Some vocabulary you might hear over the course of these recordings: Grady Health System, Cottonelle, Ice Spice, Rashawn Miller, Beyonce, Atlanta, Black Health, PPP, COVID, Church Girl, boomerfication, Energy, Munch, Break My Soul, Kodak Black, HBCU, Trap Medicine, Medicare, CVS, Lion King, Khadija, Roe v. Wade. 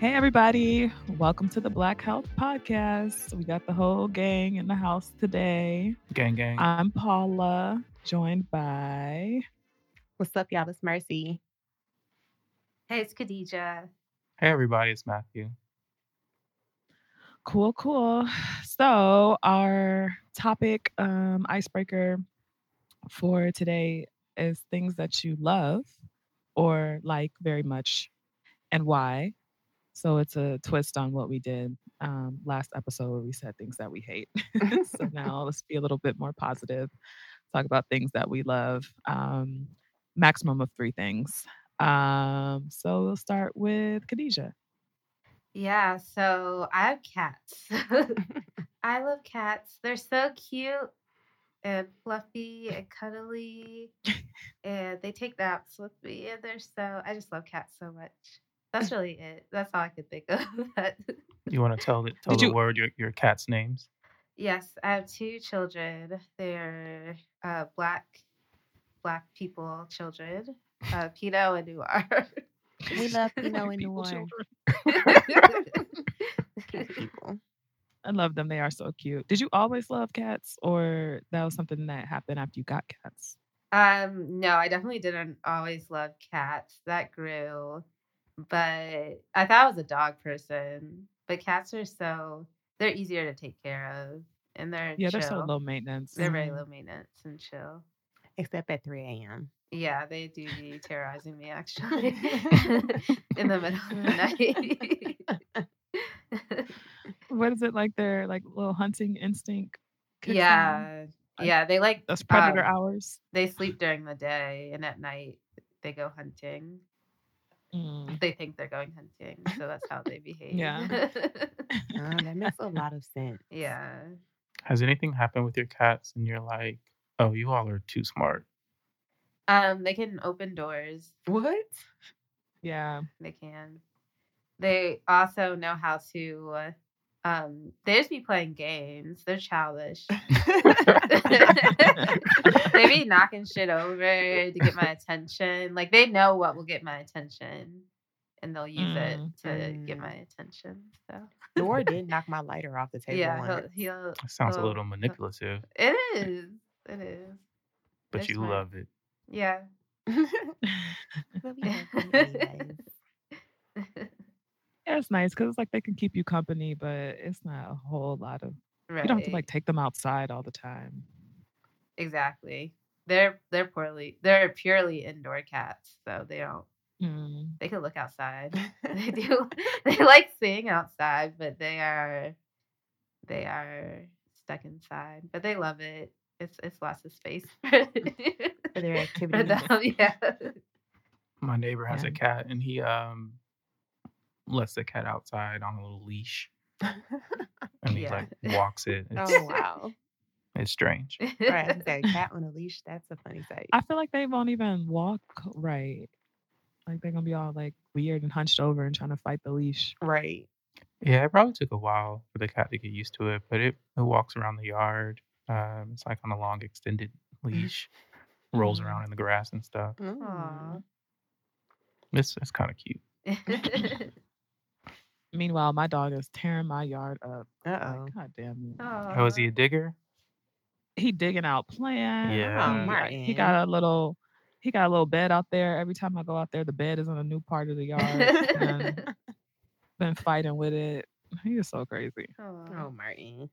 Hey, everybody. Welcome to the Black Health Podcast. We got the whole gang in the house today. Gang, gang. I'm Paula, joined by... What's up, y'all? It's Mercy. Hey, it's Khadija. Hey, everybody. It's Matthew. Cool, cool. So our topic icebreaker for today is things that you love or like very much and why. So it's a twist on what we did last episode where we said things that we hate. So now let's be a little bit more positive. Talk about things that we love. Maximum of three things. So we'll start with Khadija. Yeah, so I have cats. I love cats. They're so cute and fluffy and cuddly, and they take naps with me. And they're so, I just love cats so much. That's really it. That's all I could think of. You want to tell the world your cat's names? Yes, I have two children. They're black people children, Pinot and Noir. We love Pinot and Noir. People. I love them. They are so cute. Did you always love cats, or that was something that happened after you got cats? No, I definitely didn't always love cats. That grew, but I thought I was a dog person. But cats are they're easier to take care of, and they're so low maintenance. They're very low maintenance and chill, except at 3 a.m. Yeah, they do be terrorizing me, actually, in the middle of the night. What is it like? Their little hunting instinct? Yeah, they like... Those predator hours? They sleep during the day, and at night, they go hunting. Mm. They think they're going hunting, so that's how they behave. Yeah. That makes a lot of sense. Yeah. Has anything happened with your cats, and you're like, oh, you all are too smart? They can open doors. What? Yeah. They can. They also know how to, they just be playing games. They're childish. They be knocking shit over to get my attention. Like, they know what will get my attention, and they'll use it to get my attention. So Nora did knock my lighter off the table. Yeah, it sounds a little manipulative. It is. But it's you fun. Love it. Yeah. Yeah, it's nice because it's like they can keep you company, but it's not a whole lot of. Right. You don't have to take them outside all the time. Exactly. They're purely indoor cats, so they don't. They can look outside. They do. They like seeing outside, but they are stuck inside. But they love it. It's lots of space for their activities. Yeah. My neighbor has a cat, and he lets the cat outside on a little leash, and he walks it. Oh wow, it's strange. Right, that cat on a leash—that's a funny sight. I feel like they won't even walk right. Like they're gonna be all weird and hunched over and trying to fight the leash. Right. Yeah, it probably took a while for the cat to get used to it, but it walks around the yard. It's on a long extended leash, rolls around in the grass and stuff. Aww. It's kind of cute. Meanwhile, my dog is tearing my yard up. Uh-oh. God damn it. Oh, is he a digger? He digging out plants. Yeah. He got a little bed out there. Every time I go out there, the bed is on a new part of the yard. And been fighting with it. He is so crazy. Oh Martin.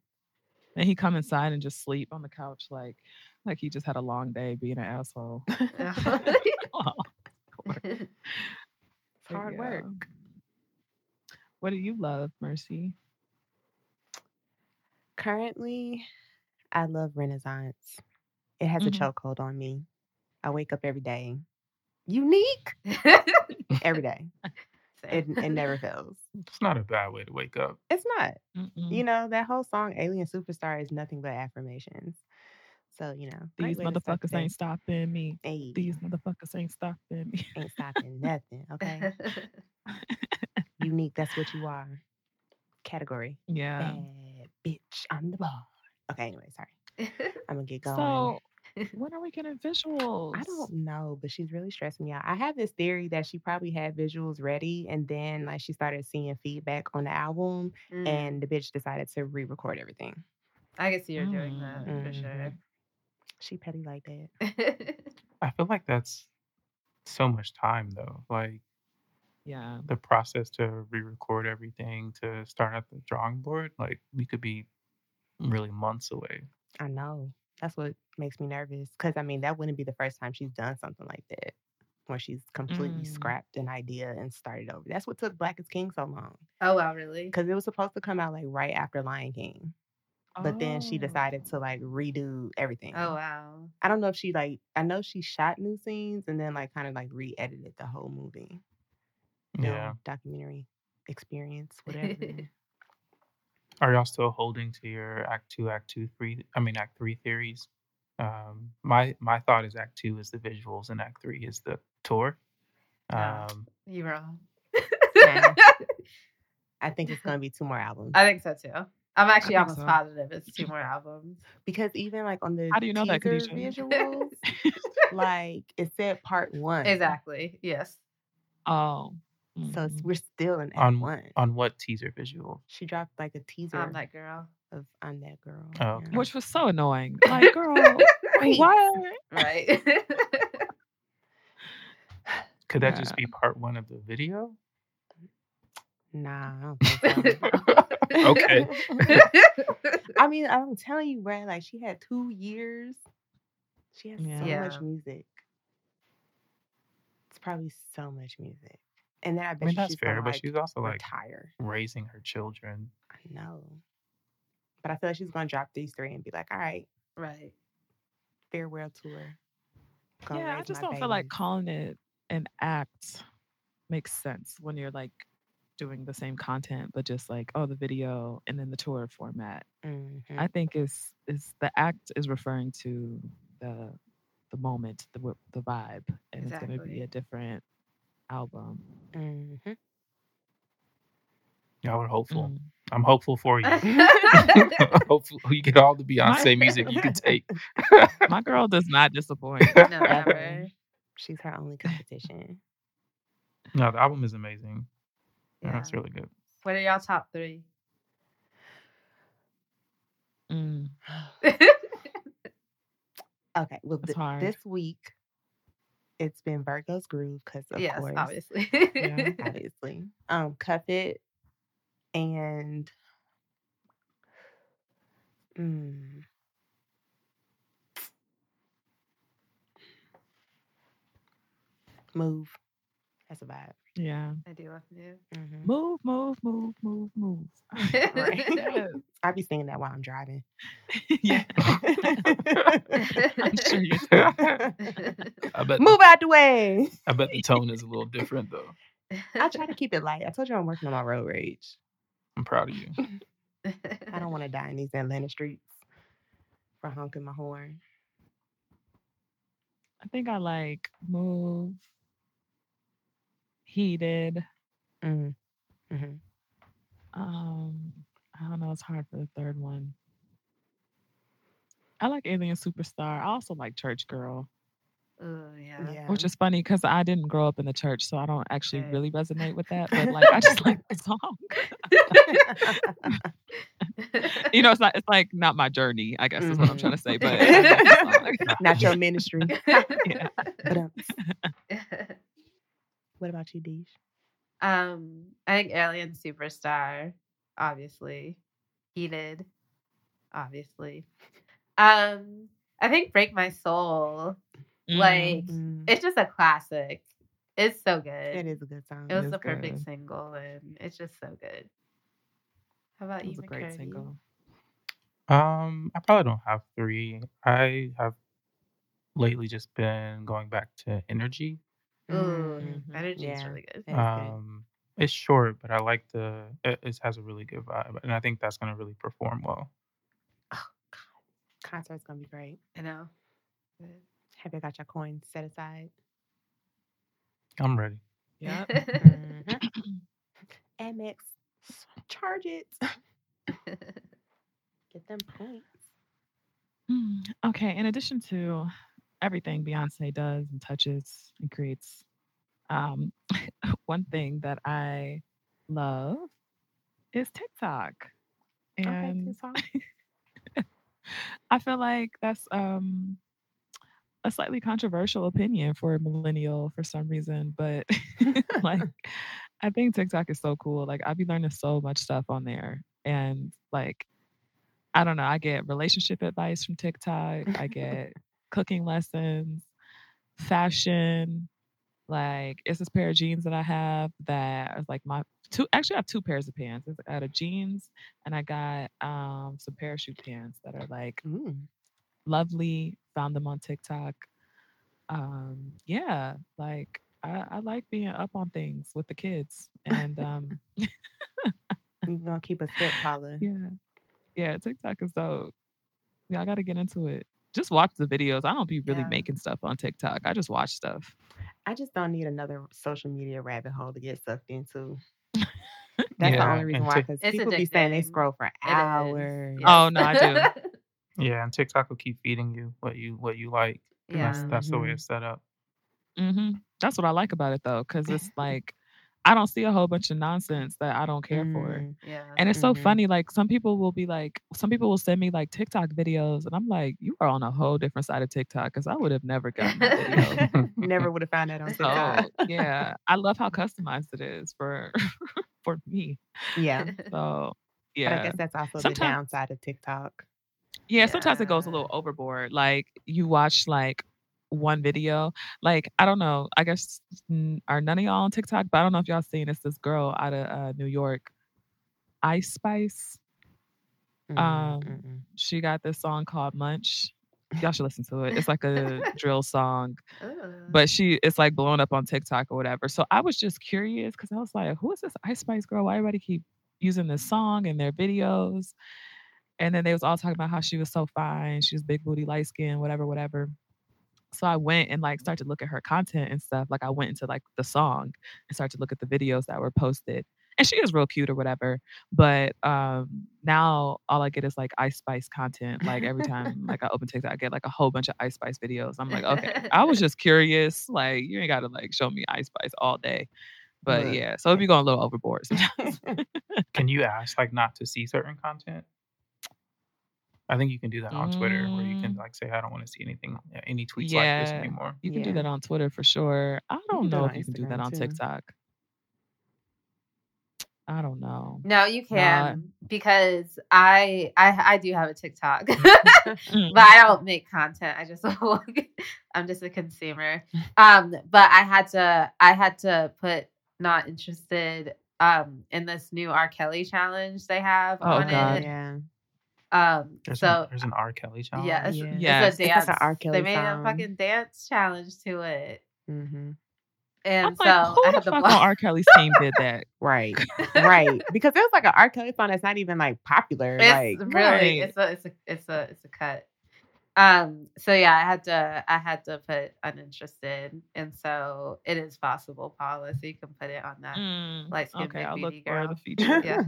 And he come inside and just sleep on the couch like he just had a long day being an asshole. It's hard work. What do you love, Mercy? Currently, I love Renaissance. It has a chokehold on me. I wake up every day. Unique! Every day. It never fails. It's not a bad way to wake up. It's not. Mm-mm. That whole song, Alien Superstar, is nothing but affirmations. So, These motherfuckers ain't stopping me. Hey. These motherfuckers ain't stopping me. Ain't stopping nothing, okay? Unique, that's what you are. Category. Yeah. Bad bitch, I'm the boss. Okay, anyway, sorry. I'm going to get going. So, When are we getting visuals? I don't know, but she's really stressing me out. I have this theory that she probably had visuals ready, and then like she started seeing feedback on the album, and the bitch decided to re-record everything. I can see her doing that for sure. She petty like that. I feel like that's so much time though. Like, yeah, the process to re-record everything, to start at the drawing board, like we could be really months away. I know. That's what makes me nervous. Because, I mean, that wouldn't be the first time she's done something like that, where she's completely scrapped an idea and started over. That's what took Black is King so long. Oh, wow, really? Because it was supposed to come out, like, right after Lion King. Oh. But then she decided to, like, redo everything. Oh, wow. I don't know if she, like, I know she shot new scenes and then, like, kind of, like, re-edited the whole movie. Yeah. Documentary experience, whatever. Are y'all still holding to your Act 3 theories? My thought is Act 2 is the visuals and Act 3 is the tour. You're wrong. I think it's going to be 2 more albums. I think so, too. I'm actually almost positive it's 2 more albums. Because even, like, on the How do you know that, visuals, like, it said Part 1. Exactly, yes. Oh. So we're still in Act 1. On what teaser visual? She dropped like a teaser. I'm that girl. I'm that girl. Oh, okay. Which was so annoying. Like, girl, what? Right. Could that just be part 1 of the video? Nah. I don't think so. Okay. I mean, I'm telling you, Brad, like she had 2 years. She had so much music. It's probably so much music. And then I bet that's she's fair, gonna, like, but she's also like retire. Raising her children. I know, but I feel like she's gonna drop these 3 and be like, "All right, right, farewell tour." Yeah, I just don't feel like calling it an act makes sense when you're like doing the same content, but just like the video and then the tour format. Mm-hmm. I think is the act is referring to the moment, the vibe, and exactly. It's gonna be a different album. Mm-hmm. Y'all are hopeful. I'm hopeful for you. Hopefully you get all the Beyonce music you can take. My girl does not disappoint. No, never. She's her only competition. No, the album is amazing. Yeah. That's really good. What are y'all top 3? Okay, well this week it's been Virgo's Groove because of course. Obviously. Yeah, obviously. Cuff It and Move. That's a vibe. Yeah. I do love Move. Mm-hmm. Move. Right. Yes. I be singing that while I'm driving. Yeah. I'm sure you do. Move out the way. I bet the tone is a little different, though. I try to keep it light. I told you I'm working on my road rage. I'm proud of you. I don't want to die in these Atlanta streets for honking my horn. I think I like Move. Heated. I don't know. It's hard for the 3rd one. I like Alien Superstar. I also like Church Girl. Oh, yeah. Which is funny because I didn't grow up in the church, so I don't actually really resonate with that. But like, I just like the song. You know, it's like not my journey, I guess is what I'm trying to say. But not your ministry. Yeah. What about you, Deej? I think Alien Superstar, obviously. Heated, obviously. I think Break My Soul, it's just a classic. It's so good. It is a good song. It was the perfect single, and it's just so good. How about you, McCurdy? Great single. I probably don't have 3. I have lately just been going back to Energy. Energy is really good. It's short, but I like it has a really good vibe, and I think that's going to really perform well. Oh God, concert's going to be great. I know. Have you got your coins set aside? I'm ready. Yeah. Amex, charge it. Get them points. Okay. In addition to everything Beyonce does and touches and creates, one thing that I love is TikTok. And okay, TikTok. I feel like that's a slightly controversial opinion for a millennial for some reason, but like I think TikTok is so cool. Like I've been learning so much stuff on there, and like I don't know, I get relationship advice from TikTok. I get cooking lessons, fashion. Like it's this pair of jeans that I have that is like my two. Actually, I have two pairs of pants. I got a jeans and I got some parachute pants that are like lovely. Found them on TikTok. Yeah, like I like being up on things with the kids, and you're gonna keep us fit, Paula. Yeah, TikTok is dope. Yeah, I got to get into it. Just watch the videos. I don't be really making stuff on TikTok. I just watch stuff. I just don't need another social media rabbit hole to get sucked into. That's the only reason why, because people addictive. Be saying they scroll for hours. Yeah. Oh, no, I do. Yeah, and TikTok will keep feeding you what you like. Yeah. That's the way it's set up. Mm-hmm. That's what I like about it, though, because it's like, I don't see a whole bunch of nonsense that I don't care for. Yeah. And it's so funny. Like some people will send me like TikTok videos, and I'm like, you are on a whole different side of TikTok, because I would have never gotten that video. Never would have found that on TikTok. So, yeah. I love how customized it is for me. Yeah. So yeah. But I guess that's also the downside of TikTok. Yeah, sometimes it goes a little overboard. Like you watch like one video, like I don't know, I guess are none of y'all on TikTok, but I don't know if y'all seen this girl out of New York, Ice Spice. She got this song called Munch. Y'all should listen to it. It's like a drill song. But it's like blown up on TikTok or whatever. So I was just curious, because I was like, who is this Ice Spice girl? Why everybody keep using this song in their videos? And then they was all talking about how she was so fine, she was big booty, light skin, whatever. So I went and like started to look at her content and stuff. Like I went into like the song and started to look at the videos that were posted. And she is real cute or whatever. But now all I get is like Ice Spice content. Like every time like I open TikTok, I get like a whole bunch of Ice Spice videos. I'm like, okay, I was just curious. Like you ain't got to like show me Ice Spice all day. But yeah, so it'd be going a little overboard sometimes. Can you ask like not to see certain content? I think you can do that on Twitter, where you can like say, I don't want to see anything, any tweets like this anymore. You can do that on Twitter for sure. I don't know if you can do that on TikTok. I don't know. No, you can, because I do have a TikTok, but I don't make content. I just I'm just a consumer. But I had to put not interested in this new R. Kelly challenge they have on God. It. Yeah. There's an R. Kelly challenge. Yeah, it's a dance. It's an R. Kelly they made a fucking dance challenge to it. Mm-hmm. And I'm so like, who I have the fuck on R. Kelly's team did that? Right. Because there's like an R. Kelly song that's not even like popular. It's like really, right. it's a cut. So yeah, I had to put uninterested, and so it is possible, Paula. So you can put it on that. Like okay, I'll look for the feature. Yeah.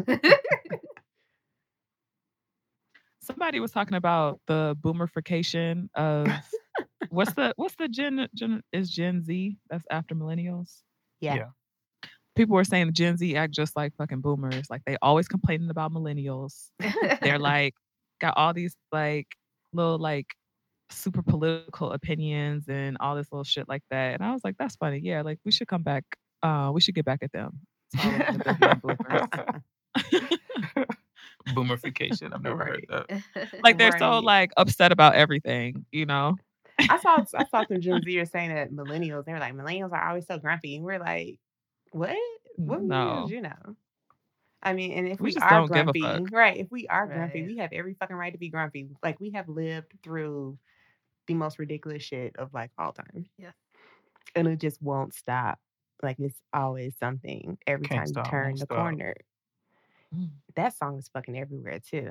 Somebody was talking about the boomerfication of what's the Gen is Gen Z? That's after millennials. Yeah. People were saying Gen Z act just like fucking boomers. Like they always complaining about millennials. They're like got all these like little like super political opinions and all this little shit like that. And I was like, that's funny. Yeah, like we should come back. We should get back at them. Boomerfication. I've never heard that. Like they're so like upset about everything, you know. I saw some Gen Zers saying that millennials. They were like, millennials are always so grumpy, and we're like, what? What millennials? You know? I mean, and if we just are don't grumpy, give a fuck. Right? If we are grumpy, we have every fucking right to be grumpy. Like we have lived through the most ridiculous shit of like all time. Yeah, and it just won't stop. Like it's always something. Every Can't time stop, you turn the stop. Corner. That song is fucking everywhere too.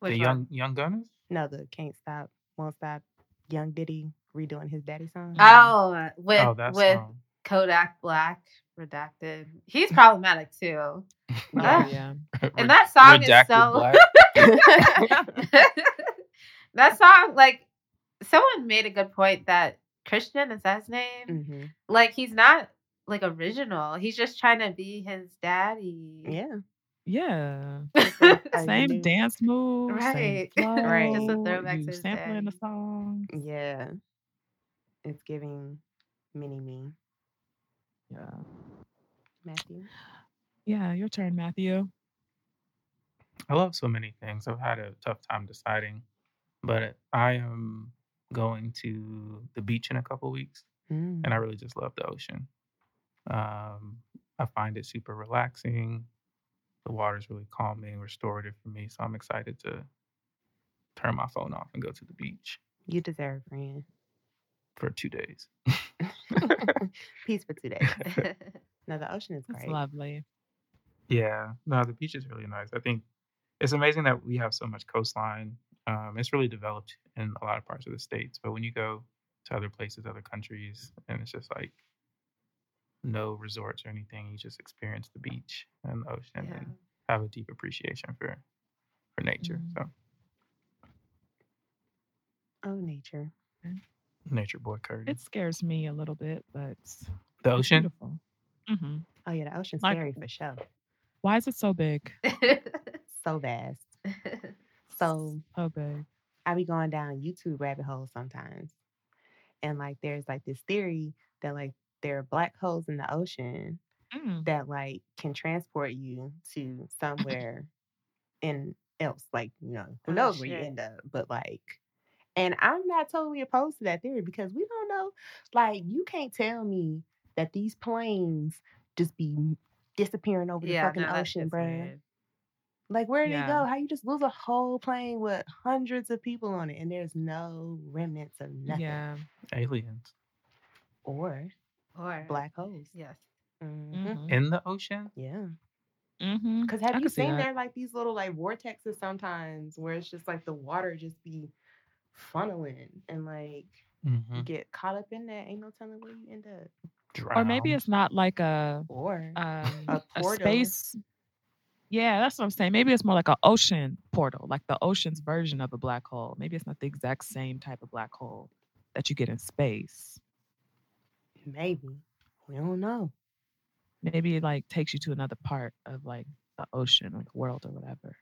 Which the Young Gunners? No, the Can't Stop, Won't Stop. Young Diddy redoing his daddy song. Oh, with Kodak Black, redacted. He's problematic too. Yeah. And that song redacted is so. Black. That song, like, someone made a good point that Christian, is that his name? Mm-hmm. Like, he's not, like, original. He's just trying to be his daddy. Yeah. Yeah. Same dance move. Right. Same flow, right. Just a throwback to sampling the song. Yeah. It's giving mini-me. Yeah. Matthew? Yeah, your turn, Matthew. I love so many things. I've had a tough time deciding, but I am going to the beach in a couple weeks, and I really just love the ocean. I find it super relaxing. The water's really calming, restorative for me, so I'm excited to turn my phone off and go to the beach. You deserve it, friend. For 2 days. Peace for 2 days. No, the ocean is great. It's lovely. Yeah. No, the beach is really nice. I think it's amazing that we have so much coastline. It's really developed in a lot of parts of the States. But when you go to other places, other countries, and it's just like no resorts or anything. You just experience the beach and the ocean and have a deep appreciation for nature. Mm-hmm. So, nature. Nature boy, Curtis. It scares me a little bit, but... The ocean? Beautiful. Mm-hmm. Oh, yeah, the ocean's scary for sure. Why is it so big? So vast. So big. I be going down YouTube rabbit holes sometimes. And, like, there's, like, this theory that, like, there are black holes in the ocean that, like, can transport you to somewhere else. Like, you know, who knows where you end up, but, like... And I'm not totally opposed to that theory because we don't know. Like, you can't tell me that these planes just be disappearing over the fucking ocean, bro. Like, where do they go? How you just lose a whole plane with hundreds of people on it and there's no remnants of nothing? Yeah. Aliens. Or black holes. Yes. Mm-hmm. In the ocean? Yeah. Because have you seen there, like, these little, like, vortexes sometimes where it's just, like, the water just be... funneling and like get caught up in that. Ain't no telling where you end up. Drowned. Or maybe it's not like a space. Yeah, that's what I'm saying. Maybe it's more like an ocean portal, like the ocean's version of a black hole. Maybe it's not the exact same type of black hole that you get in space. Maybe. We don't know. Maybe it like takes you to another part of like the ocean, like world or whatever.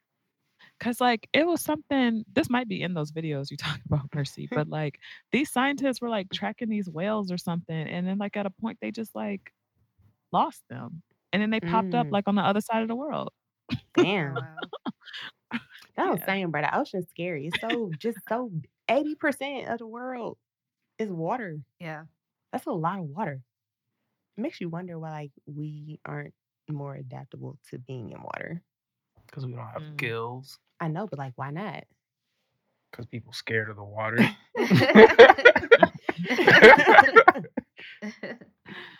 Because, like, it was something, this might be in those videos you talked about, Mercy, but, like, these scientists were, like, tracking these whales or something. And then, like, at a point, they just, like, lost them. And then they popped up, like, on the other side of the world. Damn. That was saying, bro, the ocean's scary. It's so 80% of the world is water. Yeah. That's a lot of water. It makes you wonder why, like, we aren't more adaptable to being in water. Because we don't have gills. I know, but like, why not? Because people scared of the water.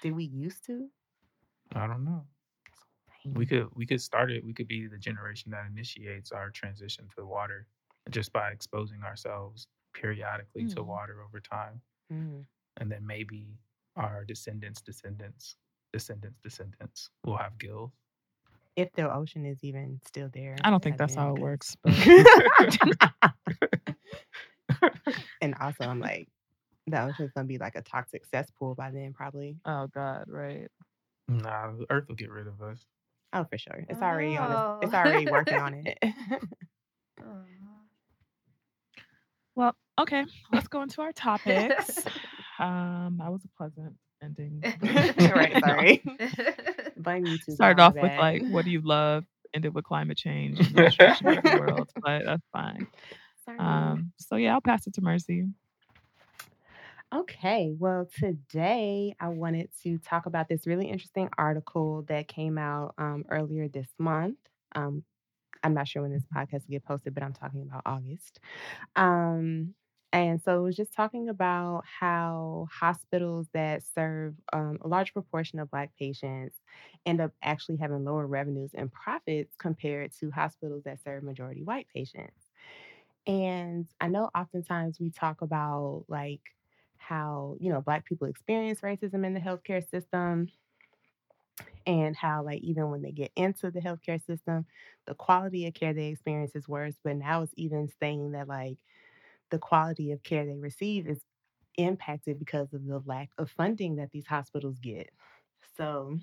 Did we used to? I don't know. We could start it. We could be the generation that initiates our transition to water just by exposing ourselves periodically to water over time. And then maybe our descendants will have gills. If the ocean is even still there. I don't think that's how it works. But... And also, I'm like, the ocean's going to be like a toxic cesspool by then, probably. Oh, God, right. Nah, the Earth will get rid of us. Oh, for sure. It's already on it. It's already working on it. Well, okay. Let's go into our topics. That was a pleasant ending. Right, sorry. Started off with like, what do you love? Ended with climate change and destruction of the world, but that's fine. Sorry. So yeah, I'll pass it to Mercy. Okay, well today I wanted to talk about this really interesting article that came out earlier this month. I'm not sure when this podcast will get posted, but I'm talking about August. And so it was just talking about how hospitals that serve a large proportion of Black patients end up actually having lower revenues and profits compared to hospitals that serve majority white patients. And I know oftentimes we talk about like how, you know, Black people experience racism in the healthcare system and how like even when they get into the healthcare system, the quality of care they experience is worse. But now it's even saying that like the quality of care they receive is impacted because of the lack of funding that these hospitals get. So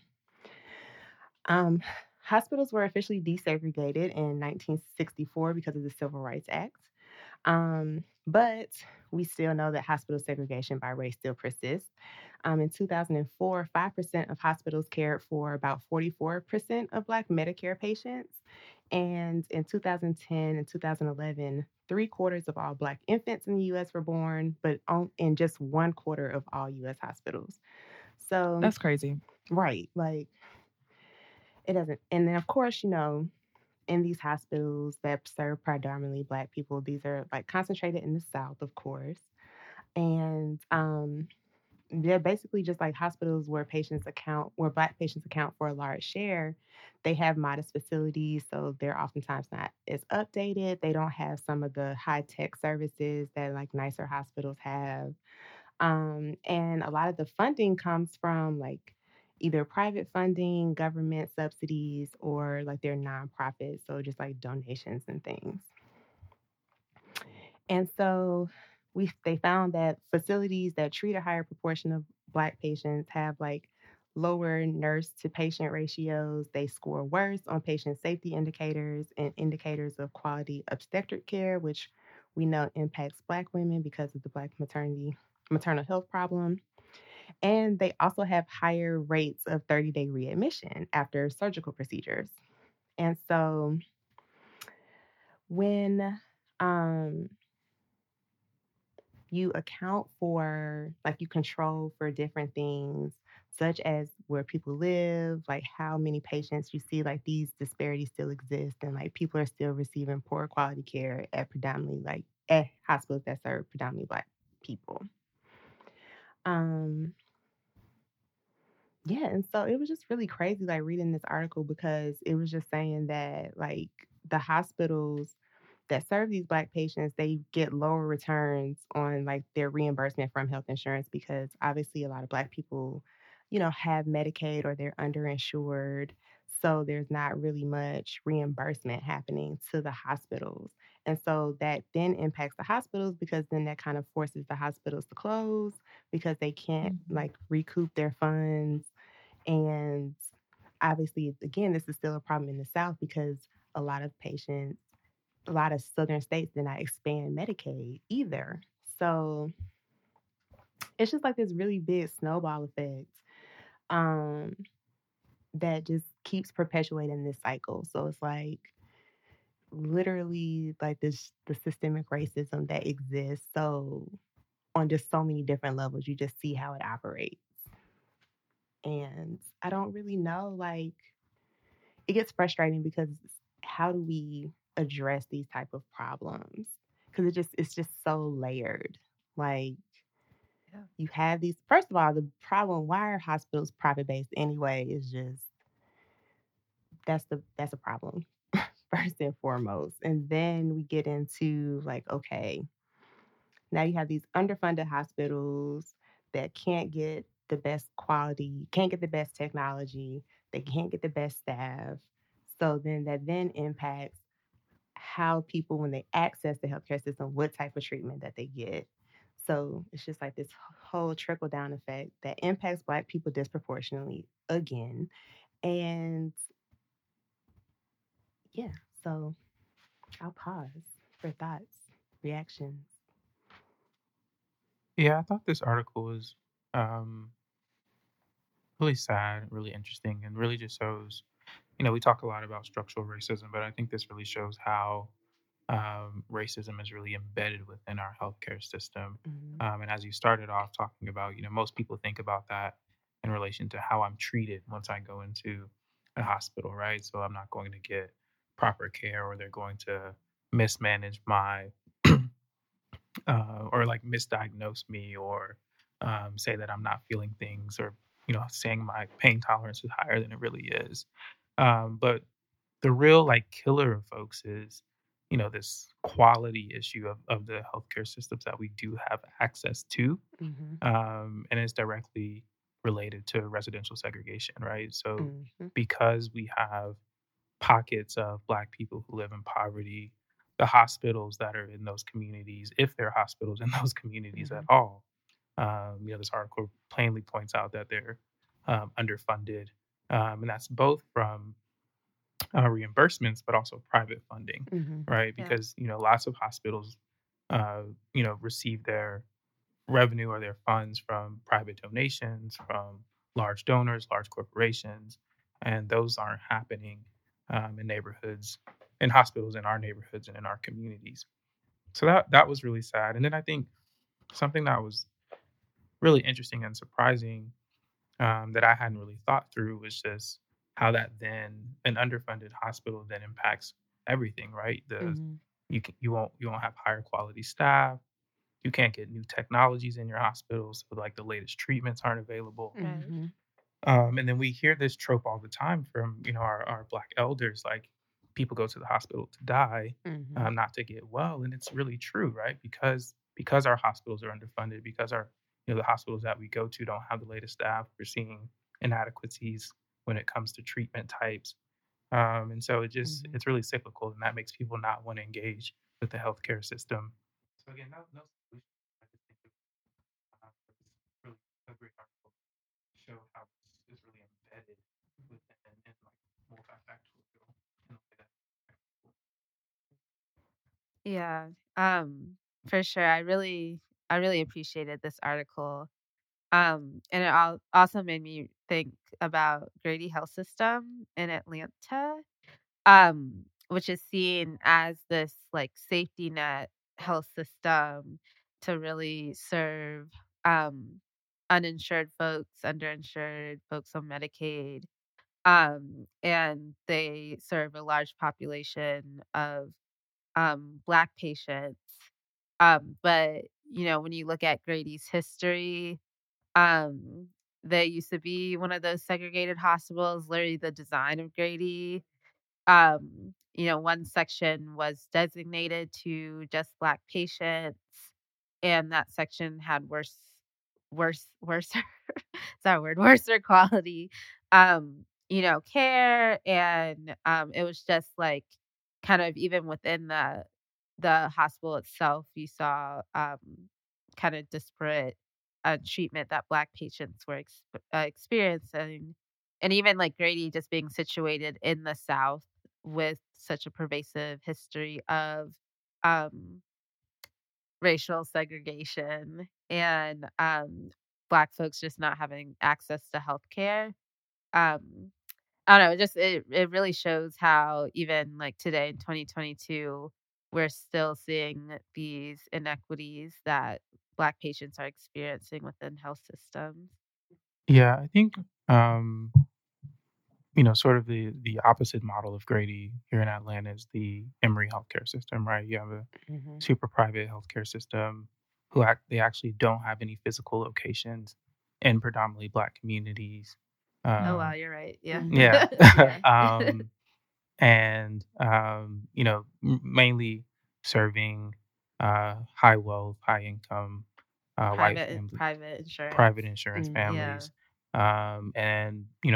hospitals were officially desegregated in 1964 because of the Civil Rights Act. But we still know that hospital segregation by race still persists. In 2004, 5% of hospitals cared for about 44% of Black Medicare patients. And in 2010 and 2011, 3/4 of all Black infants in the U.S. were born, but in just 1/4 of all U.S. hospitals. So that's crazy. Right. Like, it doesn't. And then, of course, you know, in these hospitals that serve predominantly Black people, these are like concentrated in the South, of course. And they're basically just like hospitals where Black patients account for a large share. They have modest facilities, so they're oftentimes not as updated. They don't have some of the high-tech services that like nicer hospitals have. And a lot of the funding comes from like either private funding, government subsidies, or like their nonprofits, so just like donations and things. And so they found that facilities that treat a higher proportion of Black patients have like lower nurse-to-patient ratios. They score worse on patient safety indicators and indicators of quality obstetric care, which we know impacts Black women because of the Black maternal health problem. And they also have higher rates of 30-day readmission after surgical procedures. And so when you account for, like, you control for different things, such as where people live, like how many patients you see, like these disparities still exist, and like people are still receiving poor quality care at predominantly, like, at hospitals that serve predominantly Black people. Yeah, and so it was just really crazy, like, reading this article, because it was just saying that, like, the hospitals that serve these Black patients, they get lower returns on, like, their reimbursement from health insurance because, obviously, a lot of Black people, you know, have Medicaid or they're underinsured, so there's not really much reimbursement happening to the hospitals. And so that then impacts the hospitals because then that kind of forces the hospitals to close because they can't, like, recoup their funds. And obviously, again, this is still a problem in the South because a lot of Southern states did not expand Medicaid either. So it's just like this really big snowball effect that just keeps perpetuating this cycle. So it's like, literally, like, the systemic racism that exists, so on just so many different levels, you just see how it operates. And I don't really know, like, it gets frustrating because how do we address these type of problems? Because it's just so layered. Like, you have these, first of all, the problem, why are hospitals private-based anyway, is just, that's a problem. First and foremost. And then we get into, like, okay, now you have these underfunded hospitals that can't get the best quality, can't get the best technology, they can't get the best staff. So then that then impacts how people, when they access the healthcare system, what type of treatment that they get. So it's just like this whole trickle-down effect that impacts Black people disproportionately again. And yeah, so I'll pause for thoughts, reactions. Yeah, I thought this article was really sad, really interesting, and really just shows, you know, we talk a lot about structural racism, but I think this really shows how racism is really embedded within our healthcare system. Mm-hmm. And as you started off talking about, you know, most people think about that in relation to how I'm treated once I go into a hospital, right? So I'm not going to get proper care, or they're going to mismanage my or like misdiagnose me, or say that I'm not feeling things, or, you know, saying my pain tolerance is higher than it really is. But the real, like, killer of folks is, you know, this quality issue of the healthcare systems that we do have access to. Mm-hmm. And it's directly related to residential segregation, right? So because we have pockets of Black people who live in poverty, the hospitals that are in those communities, if there are hospitals in those communities at all. This article plainly points out that they're underfunded, and that's both from reimbursements, but also private funding, right? Because, lots of hospitals, receive their revenue or their funds from private donations, from large donors, large corporations, and those aren't happening in neighborhoods, in hospitals in our neighborhoods and in our communities. So that was really sad. And then I think something that was really interesting and surprising that I hadn't really thought through was just how that then an underfunded hospital then impacts everything, right? You won't have higher quality staff. You can't get new technologies in your hospitals, so like the latest treatments aren't available. And then we hear this trope all the time from our Black elders, like people go to the hospital to die, not to get well, and it's really true, right? Because our hospitals are underfunded, because our the hospitals that we go to don't have the latest staff. We're seeing inadequacies when it comes to treatment types. And so it just, it's really cyclical, and that makes people not want to engage with the healthcare system. So again, no solution. I just think it's really a great article to show how it's really embedded within and like multifactorial in the way that. Yeah, for sure. I really appreciated this article. And it also made me think about Grady Health System in Atlanta, which is seen as this like safety net health system to really serve uninsured folks, underinsured folks on Medicaid. And they serve a large population of Black patients. But, when you look at Grady's history, they used to be one of those segregated hospitals. Literally the design of Grady, one section was designated to just Black patients, and that section had worse is that word? Worser quality, care. And it was just like kind of even within the hospital itself, you saw kind of disparate treatment that Black patients were experiencing. And even like Grady just being situated in the South with such a pervasive history of racial segregation and Black folks just not having access to health care. I don't know, it really shows how even like today in 2022, we're still seeing these inequities that Black patients are experiencing within health systems. Yeah, I think, sort of the opposite model of Grady here in Atlanta is the Emory healthcare system, right? You have a super private healthcare system who they actually don't have any physical locations in predominantly Black communities. You're right. Yeah. Mainly serving high wealth, high income, private insurance families. Yeah.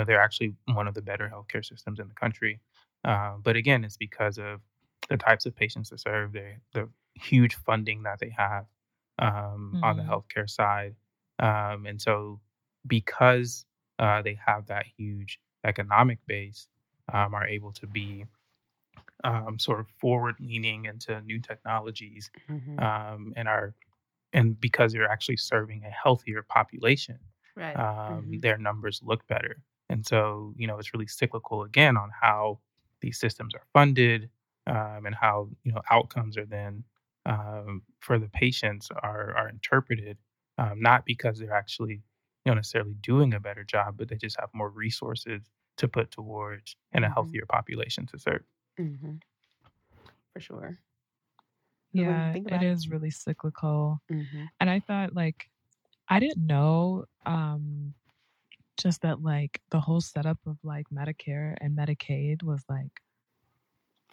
They're actually one of the better healthcare systems in the country. But again, it's because of the types of patients they serve, the huge funding that they have on the healthcare side. And so because they have that huge economic base, are able to be sort of forward leaning into new technologies, and because they're actually serving a healthier population, right. Their numbers look better. And so, it's really cyclical again on how these systems are funded, and how, outcomes are then for the patients are interpreted, not because they're actually necessarily doing a better job, but they just have more resources to put towards and a healthier population to serve. For sure. Yeah, it is really cyclical. And I thought, I didn't know just that, the whole setup of, Medicare and Medicaid was,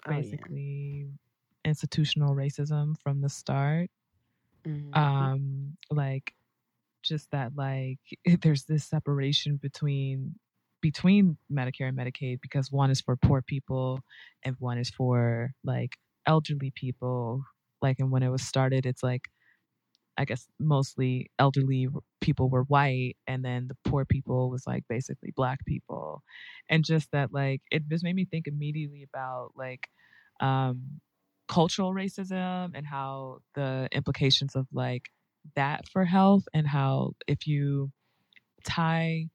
basically institutional racism from the start. Just that, there's this separation between Medicare and Medicaid because one is for poor people and one is for elderly people, like, and when it was started, it's like, I guess mostly elderly people were white, and then the poor people was like basically Black people. And just that, like, it just made me think immediately about like cultural racism and how the implications of like that for health, and how if you tie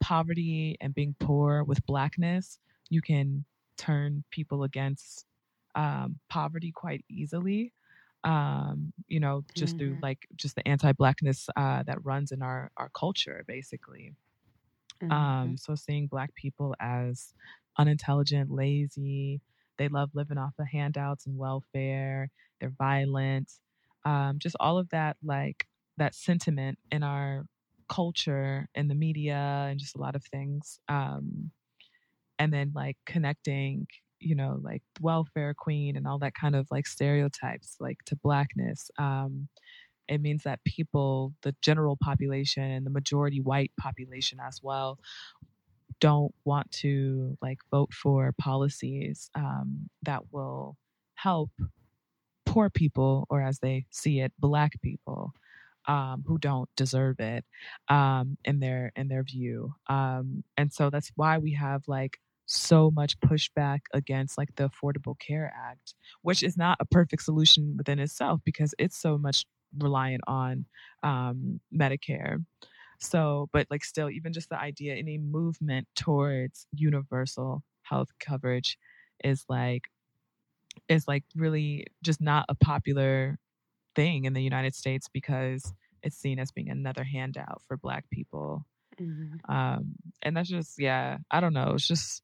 poverty and being poor with Blackness, you can turn people against poverty quite easily. You know, just through like just the anti-Blackness that runs in our culture, basically. So seeing Black people as unintelligent, lazy, they love living off of handouts and welfare, they're violent, just all of that, like that sentiment in our culture, in the media, and just a lot of things. And then like connecting, you know, like welfare queen and all that kind of like stereotypes, like to Blackness. It means that people, the general population and the majority white population as well, don't want to like vote for policies that will help poor people, or as they see it, Black people who don't deserve it in their view. And so that's why we have like so much pushback against like the Affordable Care Act, which is not a perfect solution within itself because it's so much reliant on Medicare. So, but like still, even just the idea in a movement towards universal health coverage is like really just not a popular thing in the United States because it's seen as being another handout for Black people. And that's just, yeah, I don't know. It's just,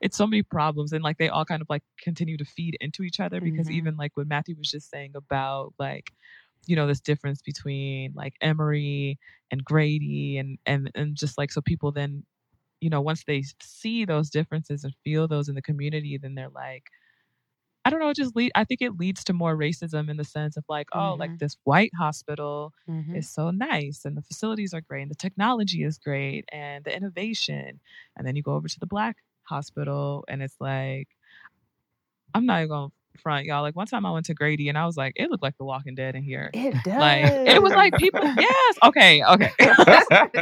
it's so many problems, and like they all kind of like continue to feed into each other because even like what Matthew was just saying about like, you know, this difference between like Emory and Grady and just like, so people then, you know, once they see those differences and feel those in the community, then they're like, I don't know, I think it leads to more racism in the sense of like, oh, like this white hospital is so nice and the facilities are great and the technology is great and the innovation. And then you go over to the Black hospital and it's like, I'm not going to front y'all. Like one time I went to Grady and I was like, it looked like The Walking Dead in here. It does. Like it was like people, yes. Okay.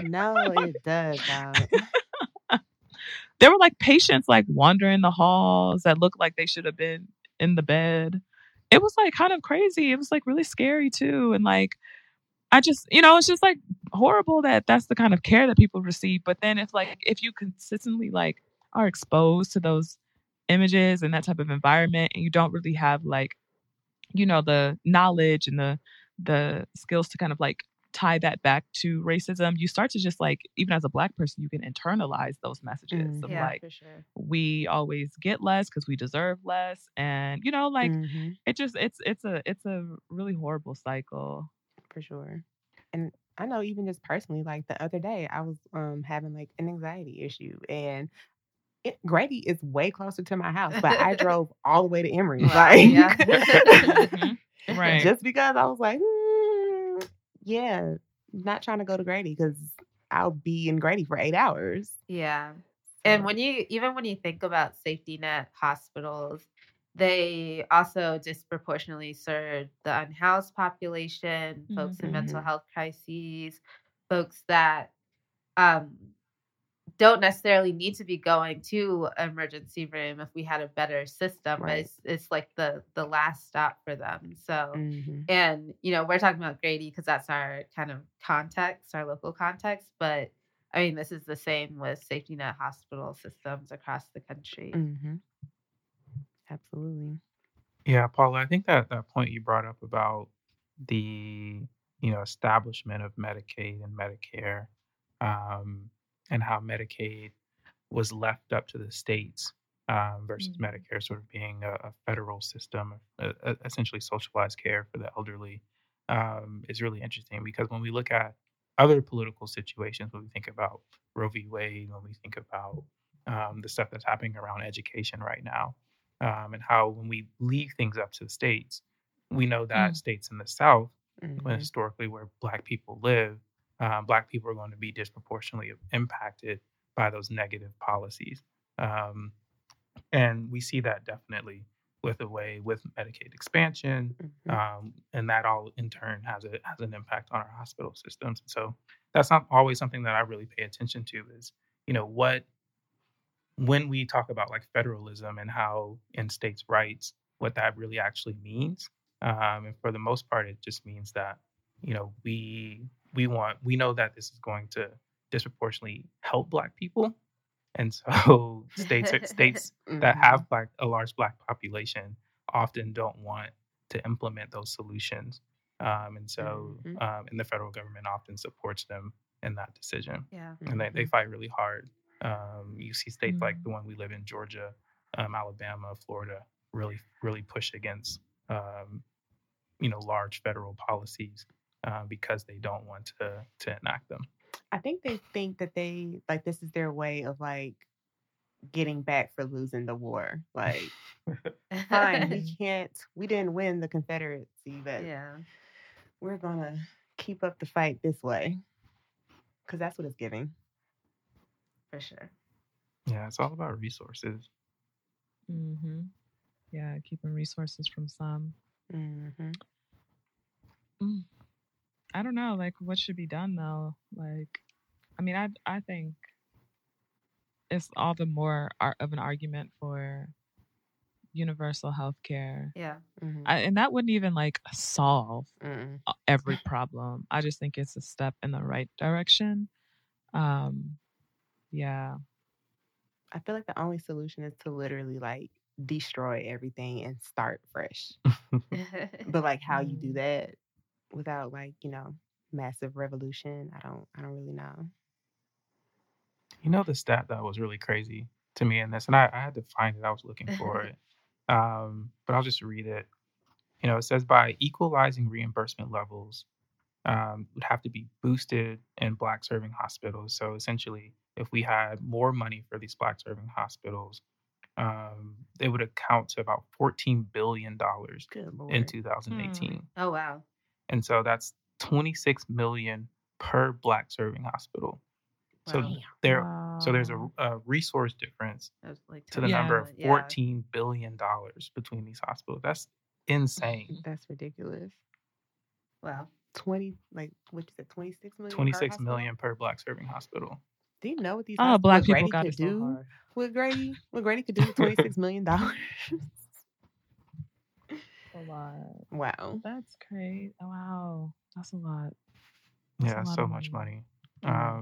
No, it does. There were like patients like wandering the halls that looked like they should have been in the bed. It was like kind of crazy. It was like really scary too. And like, I just, you know, it's just like horrible that that's the kind of care that people receive. But then if you consistently like are exposed to those images and that type of environment, and you don't really have like, you know, the knowledge and the skills to kind of like tie that back to racism, you start to just like, even as a Black person, you can internalize those messages of like, for sure, we always get less because we deserve less. And, you know, like it just, it's a really horrible cycle. For sure. And I know even just personally, like the other day I was having like an anxiety issue, and Grady is way closer to my house, but I drove all the way to Emory. Like, yeah. Right. Just because I was like, yeah, not trying to go to Grady because I'll be in Grady for 8 hours. Yeah. And when you think about safety net hospitals, they also disproportionately serve the unhoused population, folks in mental health crises, folks that don't necessarily need to be going to emergency room if we had a better system, right. But it's like the last stop for them. So, and, you know, we're talking about Grady because that's our kind of context, our local context, but I mean, this is the same with safety net hospital systems across the country. Absolutely. Yeah, Paula, I think that point you brought up about the, you know, establishment of Medicaid and Medicare, and how Medicaid was left up to the states versus Medicare sort of being a federal system, essentially socialized care for the elderly, is really interesting because when we look at other political situations, when we think about Roe v. Wade, when we think about the stuff that's happening around education right now, and how when we leave things up to the states, we know that states in the South, when historically where Black people live, Black people are going to be disproportionately impacted by those negative policies. And we see that definitely with a way with Medicaid expansion, and that all in turn has an impact on our hospital systems. So that's not always something that I really pay attention to is, you know, what, when we talk about like federalism and how in states' rights, what that really actually means. And for the most part, it just means that, you know, we know that this is going to disproportionately help Black people. And so states that have a large Black population often don't want to implement those solutions. And so and the federal government often supports them in that decision. Yeah. And they fight really hard. You see states like the one we live in, Georgia, Alabama, Florida, really push against, large federal policies because they don't want to enact them. I think they think that they, like, this is their way of, like, getting back for losing the war. Like, fine, we didn't win the Confederacy, but we're going to keep up the fight this way. Because that's what it's giving. For sure. Yeah, it's all about resources. Mm-hmm. Yeah, keeping resources from some. Mm-hmm. Mm. I don't know, like, what should be done, though? Like, I mean, I think it's all the more of an argument for universal health care. Yeah. Mm-hmm. And that wouldn't even, like, solve every problem. I just think it's a step in the right direction. Yeah. I feel like the only solution is to literally, like, destroy everything and start fresh. But, like, how you do that without, like, you know, massive revolution, I don't really know. You know, the stat that was really crazy to me in this, and I had to find it, I was looking for it, but I'll just read it. You know, it says by equalizing reimbursement levels would have to be boosted in Black serving hospitals. So essentially, if we had more money for these Black serving hospitals, it would account to about $14 billion in 2018. Oh, wow. And so that's $26 million per Black serving hospital. Wow. So there's a resource difference to the number of $14 billion between these hospitals. That's insane. That's ridiculous. Wow. 20, like, what you said, 26 million? 26 million per Black serving hospital. Do you know what these Black people got to do? What Grady could do with $26 million? A lot. Wow. That's great. Wow. That's a lot. Much money. But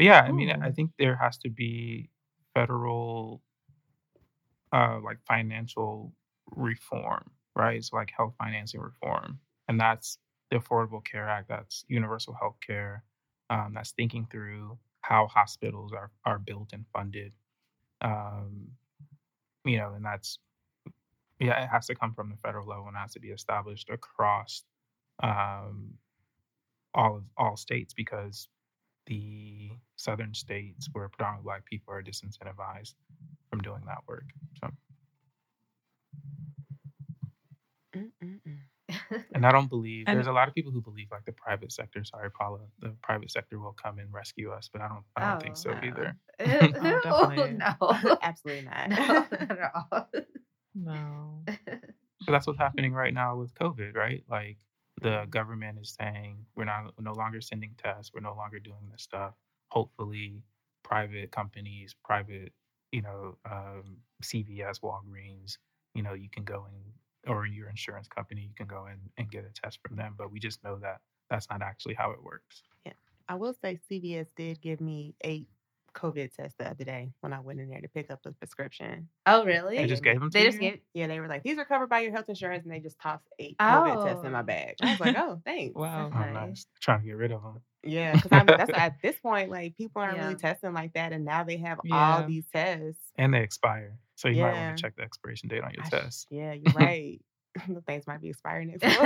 yeah, I mean, I think there has to be federal, financial reform, right? So, like, health financing reform. And that's the Affordable Care Act. That's universal health care. That's thinking through how hospitals are built and funded. And that's, it has to come from the federal level and has to be established across all states, because the southern states where predominantly Black people are disincentivized from doing that work. So. And I don't believe, there's a lot of people who believe like the private sector, sorry, Paula, the private sector will come and rescue us, but I don't think so either. No, absolutely not. No, not at all. No. So that's what's happening right now with COVID, right? Like, the government is saying we're no longer sending tests, we're no longer doing this stuff. Hopefully, private companies, CVS, Walgreens, you can go in, or your insurance company, you can go in and get a test from them. But we just know that that's not actually how it works. Yeah, I will say CVS did give me 8 COVID test the other day when I went in there to pick up a prescription. Oh, really? They just gave them to you? Yeah, they were like, these are covered by your health insurance, and they just tossed 8 COVID tests in my bag. I was like, oh, thanks. Wow. Nice. Trying to get rid of them. Yeah, because I mean, that's at this point, like, people aren't really testing like that, and now they have all these tests. And they expire. So you might want to check the expiration date on your test. You're right. The things might be expiring next month.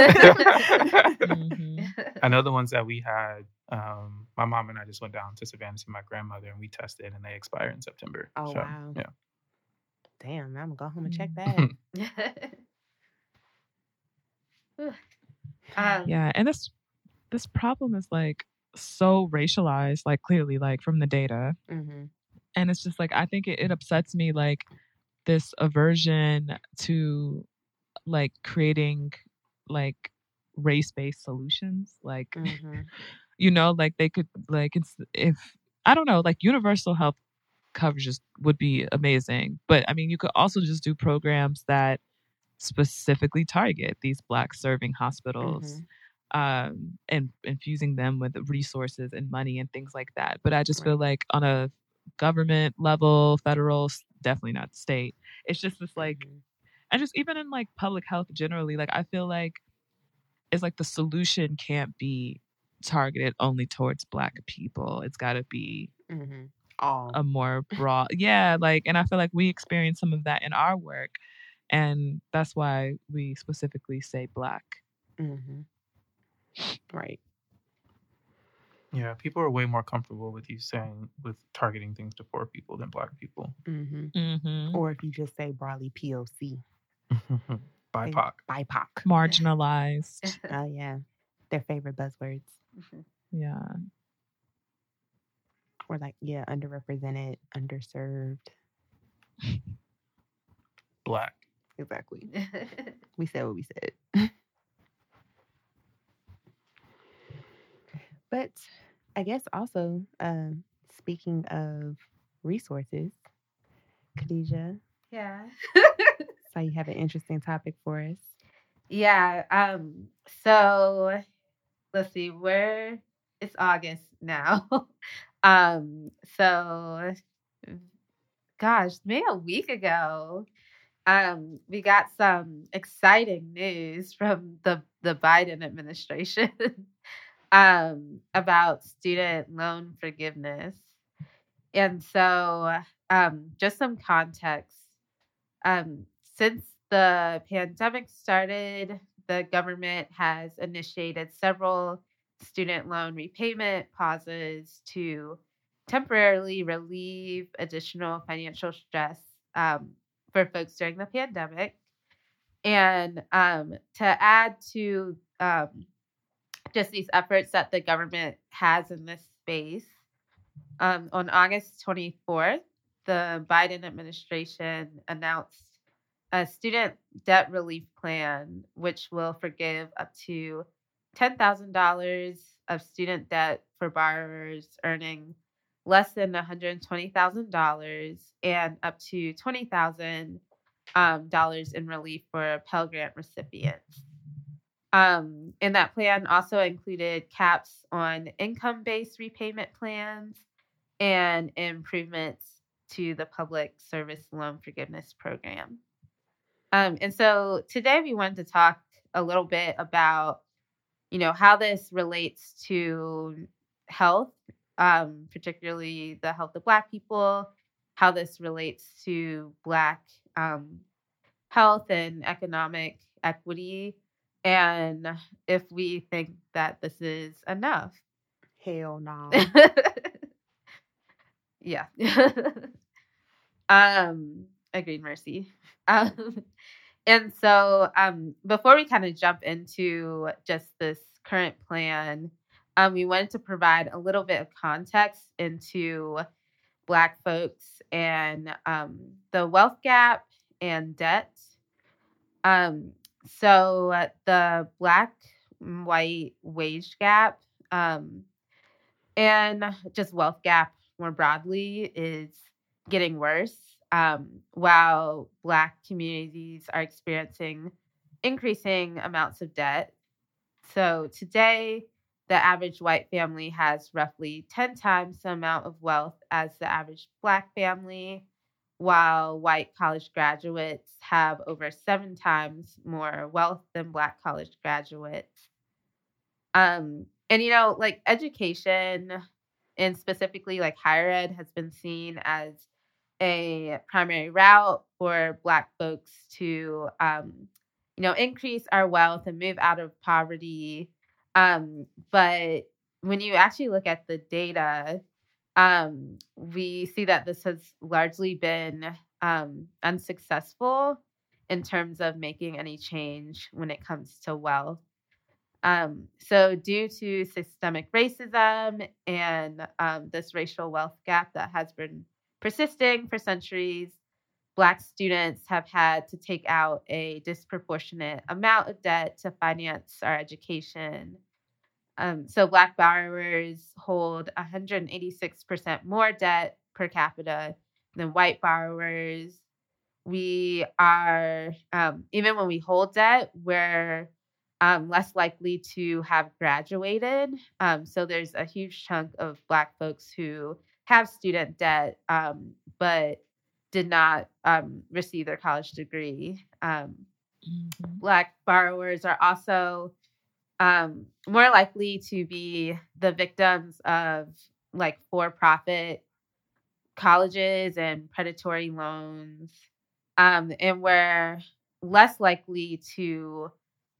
I know the ones that we had, my mom and I just went down to Savannah to see my grandmother, and we tested, and they expire in September. Oh, so, wow. Yeah. Damn, I'm going to go home and check that. And this problem is, like, so racialized, like, clearly, like, from the data. And it's just, like, I think it upsets me, like, this aversion to like creating like race-based solutions, like you know, like they could, like, it's, if I don't know, like universal health coverage would be amazing, but I mean you could also just do programs that specifically target these Black serving hospitals and infusing them with resources and money and things like that. But I just feel like on a government level, federal, definitely not state, it's just this like, and just even in like public health generally, like I feel like it's like the solution can't be targeted only towards Black people. It's got to be a more broad, like, and I feel like we experience some of that in our work, and that's why we specifically say Black. Right. Yeah, people are way more comfortable with you saying, with targeting things to poor people than Black people. Or if you just say broadly POC. BIPOC. BIPOC. Marginalized. Oh, yeah. Their favorite buzzwords. Yeah. Or like, yeah, underrepresented, underserved. Black. Exactly. We said what we said. But I guess also, speaking of resources, Khadijah. Yeah. So you have an interesting topic for us. Yeah. So let's see, it's August now. So gosh, maybe a week ago, we got some exciting news from the Biden administration. About student loan forgiveness. And so just some context. Since the pandemic started, the government has initiated several student loan repayment pauses to temporarily relieve additional financial stress for folks during the pandemic. And to add to just these efforts that the government has in this space. On August 24th, the Biden administration announced a student debt relief plan, which will forgive up to $10,000 of student debt for borrowers earning less than $120,000 and up to $20,000 in relief for Pell Grant recipients. And that plan also included caps on income-based repayment plans and improvements to the public service loan forgiveness program. And so today we wanted to talk a little bit about, you know, how this relates to health, particularly the health of Black people, how this relates to Black health and economic equity. And if we think that this is enough. Hell no. Yeah. Agreed, Mercy. And so before we kind of jump into just this current plan, we wanted to provide a little bit of context into Black folks and the wealth gap and debt. So the Black-white wage gap and just wealth gap more broadly is getting worse, while Black communities are experiencing increasing amounts of debt. So today, the average white family has roughly 10 times the amount of wealth as the average Black family, while white college graduates have over 7 times more wealth than Black college graduates. And, you know, like education and specifically like higher ed has been seen as a primary route for Black folks to, you know, increase our wealth and move out of poverty. But when you actually look at the data, we see that this has largely been unsuccessful in terms of making any change when it comes to wealth. So due to systemic racism and this racial wealth gap that has been persisting for centuries, Black students have had to take out a disproportionate amount of debt to finance our education. So Black borrowers hold 186% more debt per capita than white borrowers. We are, even when we hold debt, we're less likely to have graduated. So there's a huge chunk of Black folks who have student debt, but did not receive their college degree. Black borrowers are also more likely to be the victims of like for-profit colleges and predatory loans. And we're less likely to,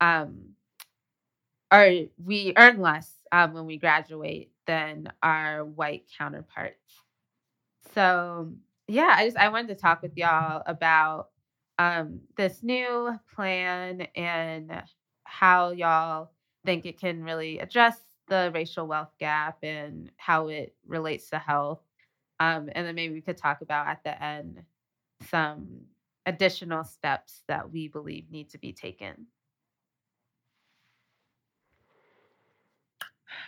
or we earn less when we graduate than our white counterparts. So yeah, I wanted to talk with y'all about this new plan and how y'all think it can really address the racial wealth gap and how it relates to health. And then maybe we could talk about at the end some additional steps that we believe need to be taken.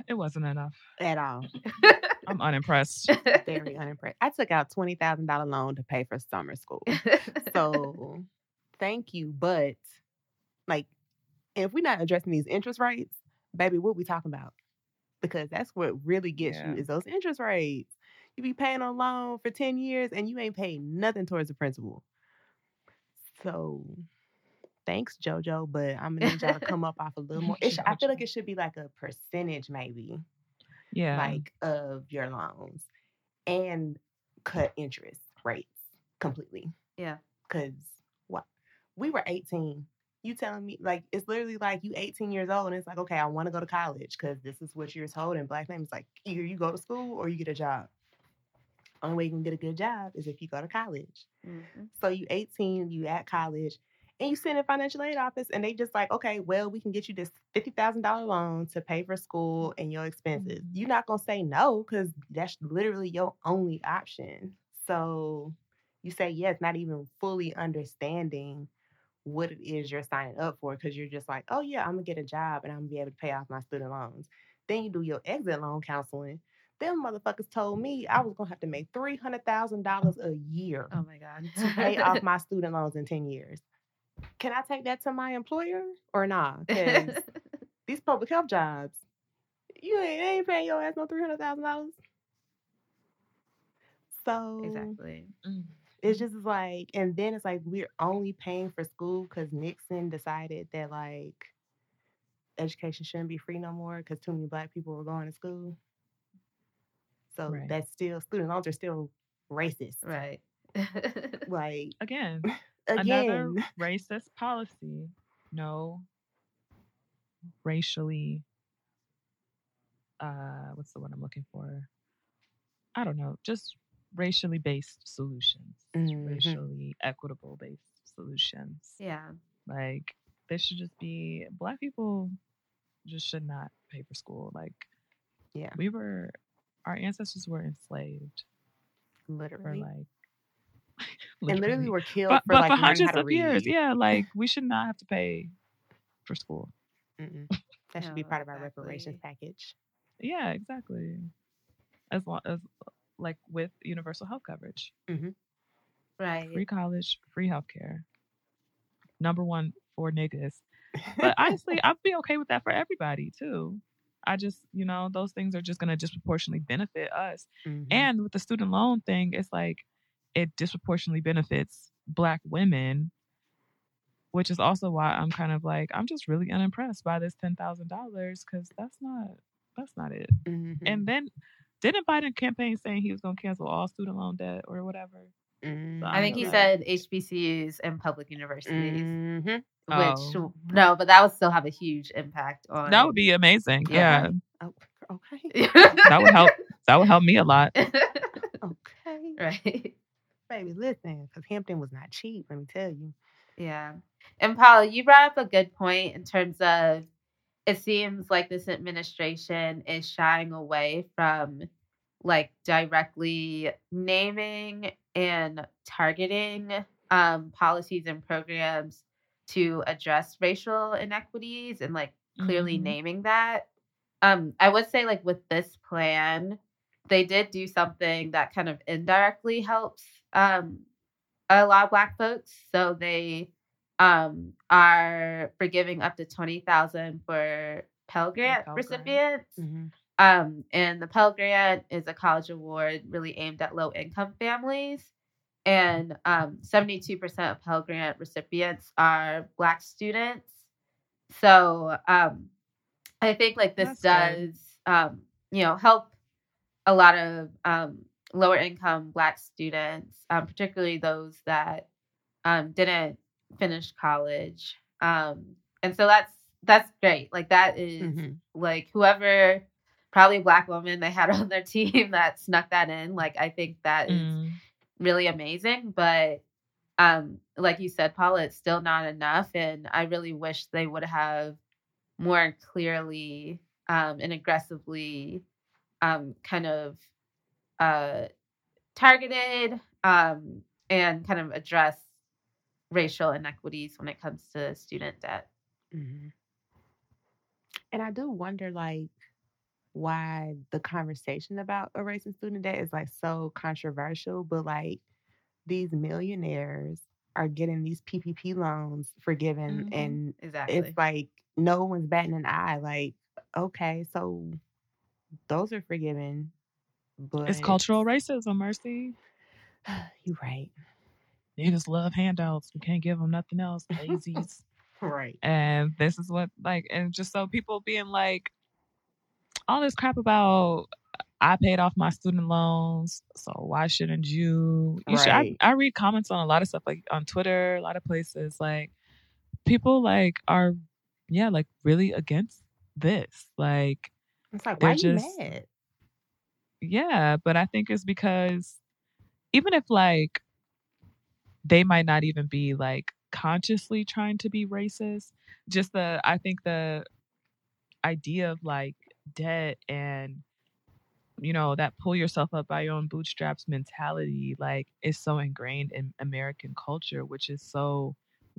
It wasn't enough. At all. I'm unimpressed. Very unimpressed. I took out $20,000 loan to pay for summer school. So thank you. But like, if we're not addressing these interest rates, baby, what we talking about? Because that's what really gets you is those interest rates. You be paying on loan for 10 years and you ain't paid nothing towards the principal. So thanks, JoJo, but I'm going to need y'all to come up off a little more. I feel like it should be like a percentage maybe. Yeah. Like of your loans and cut interest rates completely. Yeah. Because what? We were 18. You telling me, like, it's literally like you 18 years old and it's like, okay, I want to go to college because this is what you're told. And Black families, like, either you go to school or you get a job. Only way you can get a good job is if you go to college. Mm-hmm. So you 18, you at college, and you sit in a financial aid office and they just like, okay, well, we can get you this $50,000 loan to pay for school and your expenses. Mm-hmm. You're not going to say no because that's literally your only option. So you say yes, not even fully understanding what it is you're signing up for because you're just like, oh yeah, I'm going to get a job and I'm going to be able to pay off my student loans. Then you do your exit loan counseling. Them motherfuckers told me I was going to have to make $300,000 a year. Oh my God. To pay off my student loans in 10 years. Can I take that to my employer or not? Nah? These public health jobs, you ain't paying your ass no $300,000. So exactly. It's just like, and then it's like we're only paying for school because Nixon decided that like education shouldn't be free no more because too many Black people were going to school. So right. That's still, student loans are still racist. Right. Like again. Another racist policy. No racially, what's the one I'm looking for? I don't know. Just racially based solutions. Mm-hmm. Racially equitable based solutions. Yeah. Like they should just be, Black people just should not pay for school. Like, yeah, our ancestors were enslaved. Literally. Literally were killed but for hundreds of years. Yeah, like we should not have to pay for school. Mm-mm. That should be part of our reparations package. Yeah, exactly. As long as like with universal health coverage, mm-hmm. right? Free college, free healthcare. Number one for niggas, but honestly, I'd be okay with that for everybody too. I just, those things are just gonna disproportionately benefit us. Mm-hmm. And with the student loan thing, it's like, it disproportionately benefits Black women, which is also why I'm kind of like, I'm just really unimpressed by this $10,000 because that's not it. Mm-hmm. And then didn't Biden campaign saying he was going to cancel all student loan debt or whatever? Mm-hmm. So I think he said HBCUs and public universities, mm-hmm. which no, but that would still have a huge impact on. That would be amazing. Yeah. Oh, okay. That would help. That would help me a lot. Okay. Right. Baby, listen, because Hampton was not cheap, let me tell you. Yeah. And Paula, you brought up a good point in terms of it seems like this administration is shying away from like directly naming and targeting policies and programs to address racial inequities and like clearly naming that. I would say like with this plan, they did do something that kind of indirectly helps a lot of Black folks. So they are forgiving up to $20,000 for Pell Grant recipients. Mm-hmm. And the Pell Grant is a college award really aimed at low-income families. And 72% of Pell Grant recipients are Black students. So I think like this does help a lot of lower income Black students, particularly those that didn't finish college. And so that's great. Like that is like whoever, probably Black woman they had on their team that snuck that in. Like, I think that is really amazing. But like you said, Paula, it's still not enough. And I really wish they would have more clearly and aggressively kind of targeted and kind of address racial inequities when it comes to student debt. Mm-hmm. And I do wonder, like, why the conversation about erasing student debt is like so controversial, but like these millionaires are getting these PPP loans forgiven, and it's like no one's batting an eye. Like, okay, so those are forgiven, but it's cultural racism, Mercy. You're right. Niggas love handouts. You can't give them nothing else. Lazies. Right. And this is what, like, and just so people being like, all this crap about I paid off my student loans, so why shouldn't you? I read comments on a lot of stuff, like on Twitter, a lot of places, like people like are, like really against this. Like, it's like, why are you mad? Yeah, but I think it's because even if like they might not even be like consciously trying to be racist, just I think the idea of like debt and that pull yourself up by your own bootstraps mentality, like, is so ingrained in American culture, which is so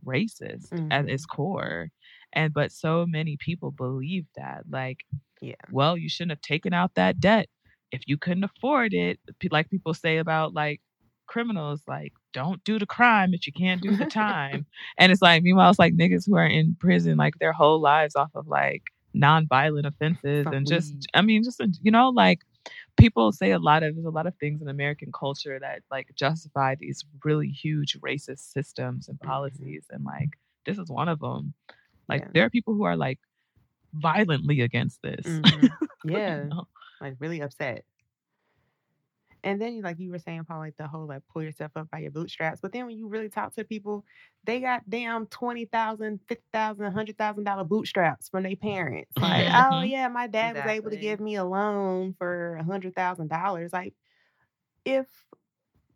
racist at its core. And but so many people believe that, like, well, you shouldn't have taken out that debt if you couldn't afford it. Like people say about like criminals, like, don't do the crime if you can't do the time. And it's like, meanwhile, it's like niggas who are in prison like their whole lives off of like non-violent offenses. From and just weed. I mean, just, like people say there's a lot of things in American culture that like justify these really huge racist systems and policies. And like, this is one of them. Like there are people who are like violently against this. Yeah. Like really upset. And then, like you were saying, Paul, like the whole like pull yourself up by your bootstraps. But then when you really talk to people, they got damn $20,000, $50,000, $100,000 bootstraps from their parents. Like, oh yeah, my dad was able to give me a loan for $100,000. Like, if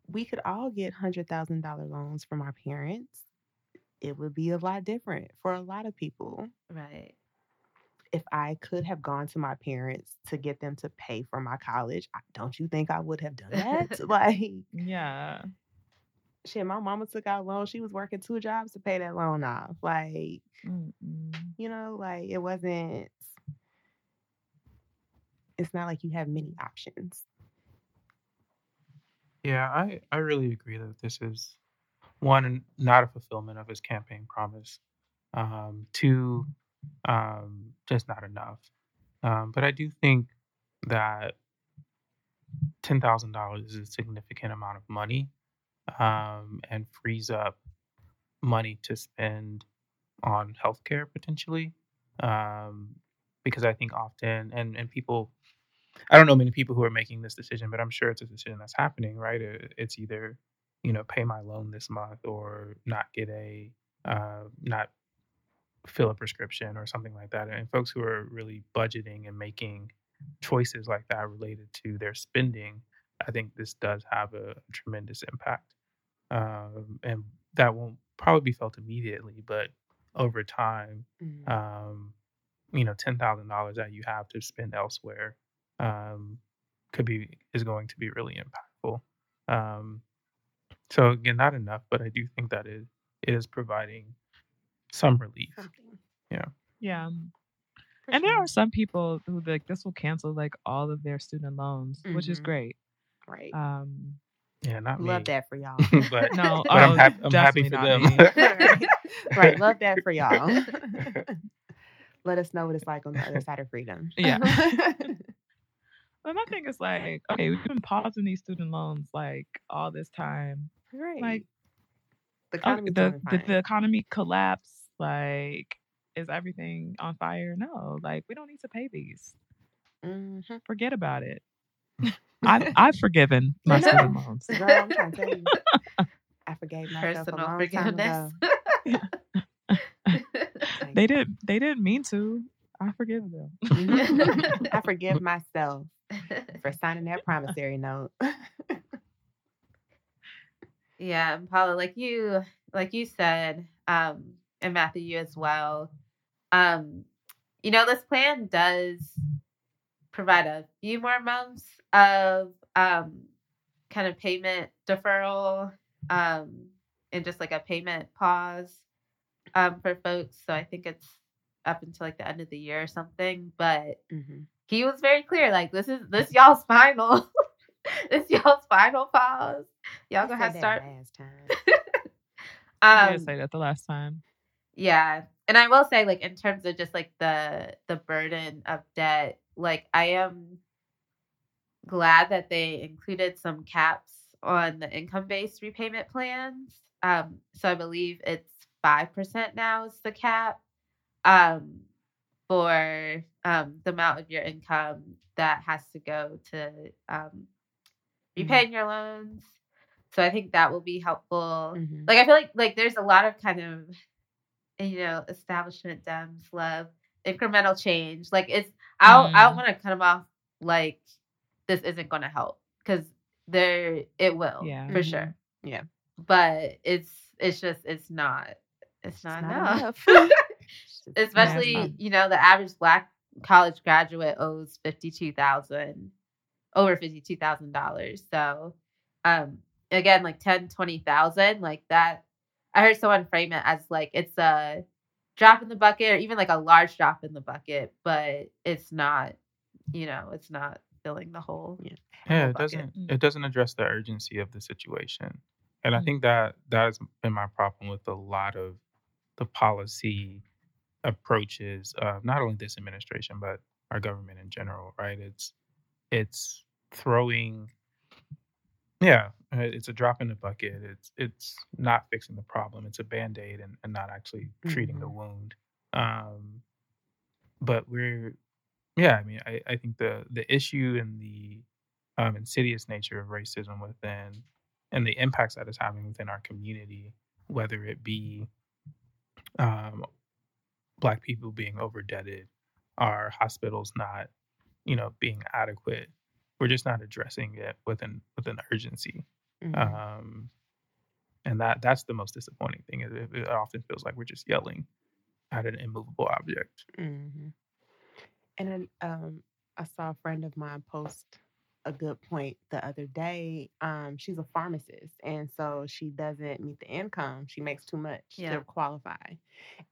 we could all get $100,000 loans from our parents, it would be a lot different for a lot of people. Right. If I could have gone to my parents to get them to pay for my college, don't you think I would have done that? Like, yeah. Shit, my mama took out a loan. She was working two jobs to pay that loan off. Like, like it wasn't, it's not like you have many options. Yeah, I really agree that this is, one, not a fulfillment of his campaign promise. Two, just not enough. But I do think that $10,000 is a significant amount of money, and frees up money to spend on healthcare potentially. Because I think often, and people, I don't know many people who are making this decision, but I'm sure it's a decision that's happening, right? It's either, pay my loan this month or not get a, not fill a prescription or something like that. And folks who are really budgeting and making choices like that related to their spending, I think this does have a tremendous impact. And that won't probably be felt immediately, but over time, $10,000 that you have to spend elsewhere is going to be really impactful. So again, not enough, but I do think that it is providing some relief. Something. Yeah. Yeah. For and sure. There are some people who like this will cancel like all of their student loans, mm-hmm. which is great. Right. Yeah, not me. Love that for y'all. But no, but I'm happy for them. Right. Love that for y'all. Let us know what it's like on the other side of freedom. Yeah. But my thing is like, okay, we've been pausing these student loans like all this time. Right. Like the economy collapse. Like, is everything on fire? No. Like, we don't need to pay these. Mm-hmm. Forget about it. I've forgiven my student loans. Girl, I'm trying to tell you. I forgave myself a long time ago. They didn't mean to. I forgive them. I forgive myself for signing that promissory note. Yeah, Paula, like you said, and Matthew, you as well. You know, this plan does provide a few more months of kind of payment deferral and just like a payment pause for folks. So I think it's up until like the end of the year or something. But mm-hmm. he was very clear, like this y'all's final. This y'all's final pause. Y'all gonna have to start. Last time. I didn't say that the last time. Yeah. And I will say, like, in terms of just like the burden of debt, like I am glad that they included some caps on the income-based repayment plans. So I believe it's 5% now is the cap for the amount of your income that has to go to repaying your loans. So I think that will be helpful. Mm-hmm. Like, I feel like there's a lot of kind of, you know, establishment Dems love incremental change. Like it's, I don't want to cut them off like this isn't going to help because there it will, yeah, for mm-hmm. sure. Yeah. But it's not enough. Especially, you know, the average Black college graduate owes $52,000. So, again, like 10, 20,000, like that. I heard someone frame it as like it's a drop in the bucket or even like a large drop in the bucket, but it's not, you know, it's not filling the whole. Yeah, yeah, it doesn't address the urgency of the situation. And mm-hmm. I think that has been my problem with a lot of the policy approaches of not only this administration, but our government in general, right? It's throwing, yeah, it's a drop in the bucket. It's not fixing the problem. It's a Band-Aid and not actually treating mm-hmm. the wound. But we're, yeah, I mean, I think the issue and the insidious nature of racism within and the impacts that it's having within our community, whether it be Black people being overdebted, our hospitals not, you know, being adequate. We're just not addressing it with an urgency. Mm-hmm. And that's the most disappointing thing. It often feels like we're just yelling at an immovable object. Mm-hmm. And then I saw a friend of mine post a good point the other day. She's a pharmacist, and so she doesn't meet the income. She makes too much to qualify.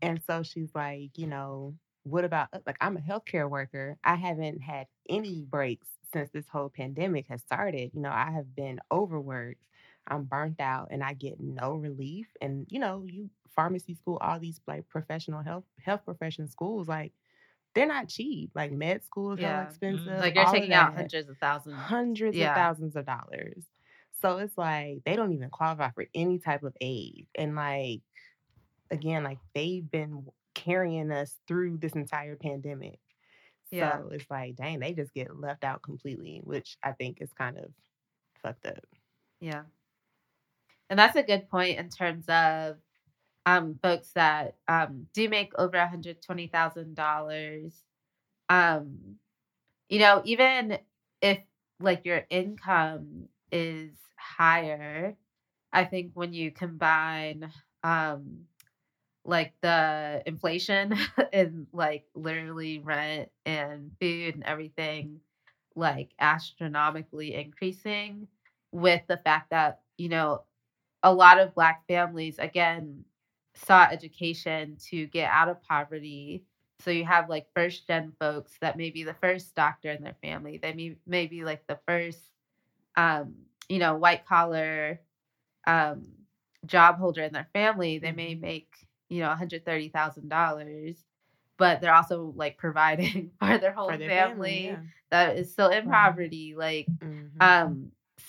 And so she's like, you know, what about, like, I'm a healthcare worker. I haven't had any breaks since this whole pandemic has started. You know, I have been overworked. I'm burnt out and I get no relief. And, you know, you pharmacy school, all these like professional health profession schools, like, they're not cheap. Like, med school is hella expensive. Like, you're taking out hundreds of thousands of dollars. So it's like, they don't even qualify for any type of aid. And, like, again, like, they've been carrying us through this entire pandemic. Yeah. So it's like, dang, they just get left out completely, which I think is kind of fucked up. Yeah. And that's a good point in terms of folks that do make over $120,000, you know, even if like your income is higher, I think when you combine like the inflation and like literally rent and food and everything like astronomically increasing with the fact that, you know, a lot of Black families, again, sought education to get out of poverty. So you have like first gen folks that may be the first doctor in their family. They may be like the first, you know, white collar job holder in their family. They may make, you know, $130,000, but they're also like providing for their whole family yeah. that is still in poverty. Like,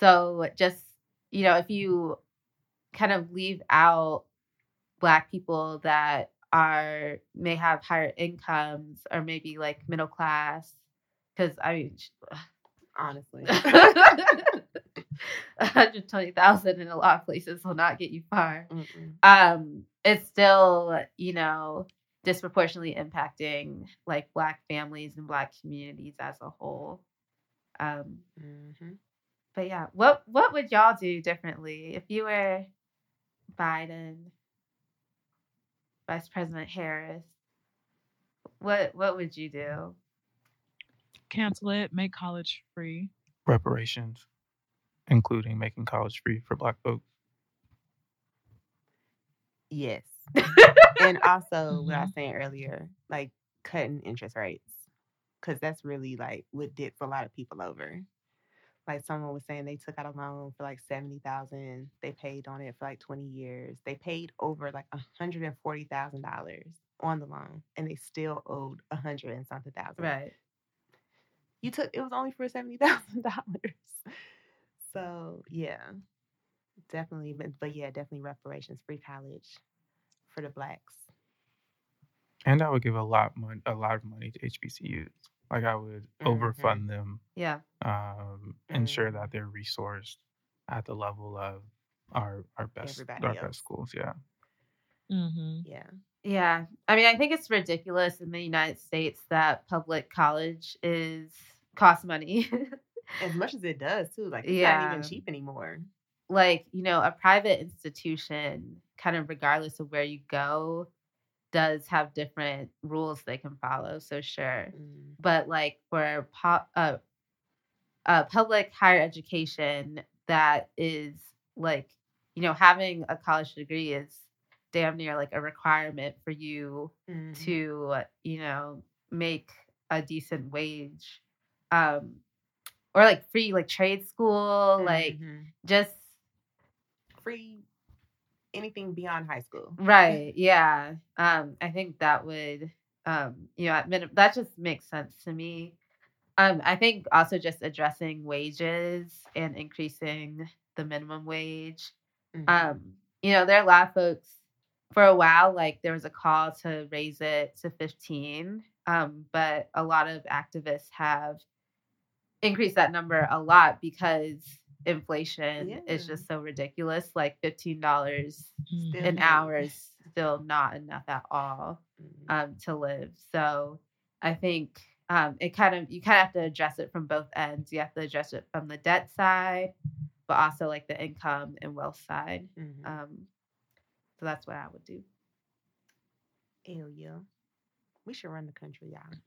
so just, you know, if you kind of leave out Black people that are may have higher incomes or maybe like middle class, because I mean, honestly, 120,000 in a lot of places will not get you far. It's still, you know, disproportionately impacting like Black families and Black communities as a whole. But yeah, what would y'all do differently if you were Biden? Vice President Harris, what would you do? Cancel it, make college free. Reparations, including making college free for Black folks. Yes. And also what I was saying earlier, like cutting interest rates, because that's really like what dips a lot of people over. Like someone was saying they took out a loan for like $70,000. They paid on it for like 20 years. They paid over like $140,000 on the loan and they still owed $100,000. Right. It was only for $70,000. So yeah, definitely. But yeah, definitely reparations, free college for the Blacks. And I would give a lot of money to HBCUs. Like I would overfund them. Yeah. Ensure that they're resourced at the level of our best schools. Yeah. Mm-hmm. Yeah. Yeah. I mean, I think it's ridiculous in the United States that public college costs money. As much as it does too. Like it's not even cheap anymore. Like, you know, a private institution, kind of regardless of where you go, does have different rules they can follow, so sure. But like for public higher education that is like, you know, having a college degree is damn near like a requirement for you to, you know, make a decent wage. Or like free like trade school, like just free anything beyond high school. Right. Yeah. I think that would, you know, that just makes sense to me. I think also just addressing wages and increasing the minimum wage. You know, there are a lot of folks for a while, like there was a call to raise it to $15. But a lot of activists have increased that number a lot because inflation is just so ridiculous. Like $15 an hour is still not enough at all to live. So I think you kind of have to address it from both ends. You have to address it from the debt side, but also like the income and wealth side. So that's what I would do. Hell yeah, we should run the country, y'all.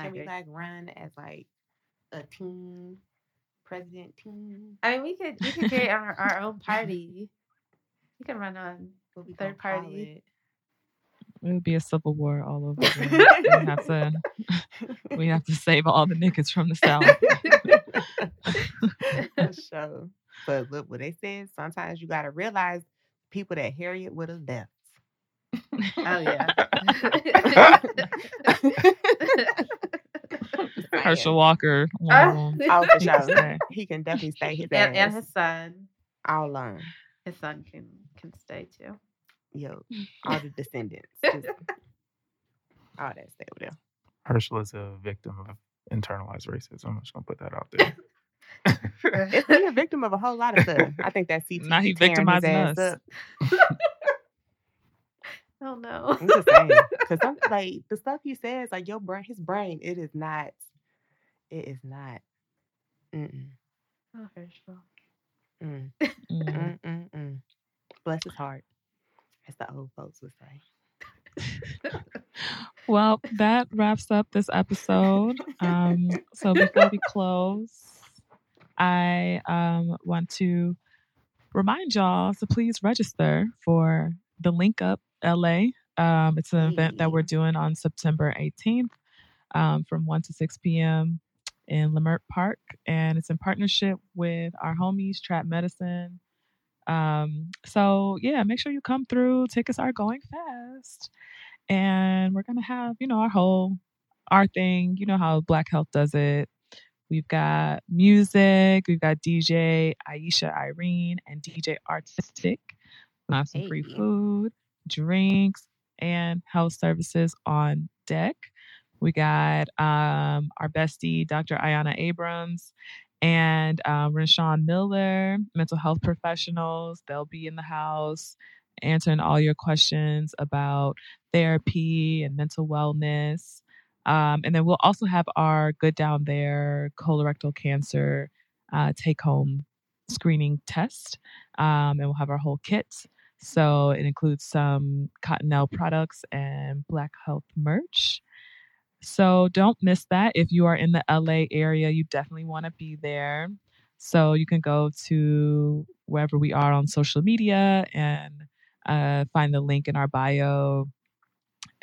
Can we like run as like a team? President team. I mean, we could create our own party. We can run on third party. It would be a civil war all over again. we have to save all the niggas from the South. Sure. But look what they said. Sometimes you got to realize people that Harriet would have left. Oh yeah. Herschel Walker. For sure. He can definitely stay his ass. And his son. I'll learn. His son can stay too. Yo, all the descendants. All that stay over there. Herschel is a victim of internalized racism. I'm just going to put that out there. Is he a victim of a whole lot of stuff? I think that's CT. Now he victimizing us. Oh no. I'm just saying. Because like the stuff he says, like your brain, his brain, it is not. Mm-mm. Oh, Herschel. Mm. Mm. Mm, mm. Bless his heart. As the old folks would say. Well, that wraps up this episode. So before we close, I want to remind y'all to please register for the Link Up LA. It's an event that we're doing on September 18th from 1 to 6 p.m. in Leimert Park. And it's in partnership with our homies, Trap Medicine. So, yeah, make sure you come through. Tickets are going fast. And we're going to have, you know, our thing. You know how Black Health does it. We've got music. We've got DJ Aisha Irene and DJ Artistic. We'll have some free food, drinks, and health services on deck. We got our bestie, Dr. Ayanna Abrams, and Rashawn Miller, mental health professionals. They'll be in the house answering all your questions about therapy and mental wellness. And then we'll also have our Good Down There colorectal cancer take-home screening test. And we'll have our whole kit. So it includes some Cottonelle products and Black Health merch. So don't miss that. If you are in the LA area, you definitely want to be there. So you can go to wherever we are on social media and find the link in our bio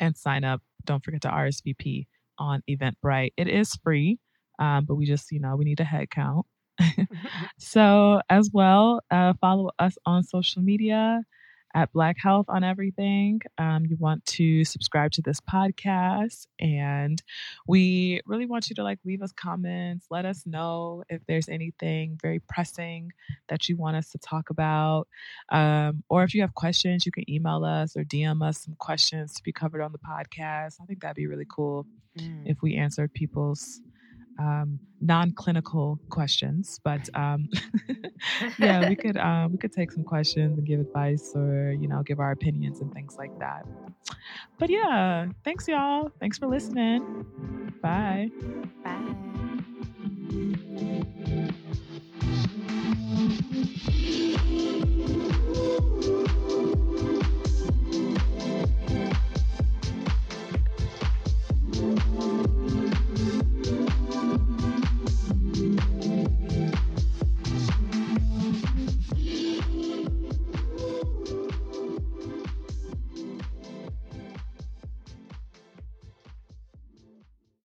and sign up. Don't forget to RSVP on Eventbrite. It is free, but we just, you know, we need a head count. So as well, follow us on social media at Black Health on everything. You want to subscribe to this podcast, and we really want you to like leave us comments. Let us know if there's anything very pressing that you want us to talk about. Or if you have questions, you can email us or DM us some questions to be covered on the podcast. I think that'd be really cool if we answered people's non-clinical questions, but yeah, we could take some questions and give advice, or you know, give our opinions and things like that. But yeah, thanks y'all. Thanks for listening. Bye. Bye.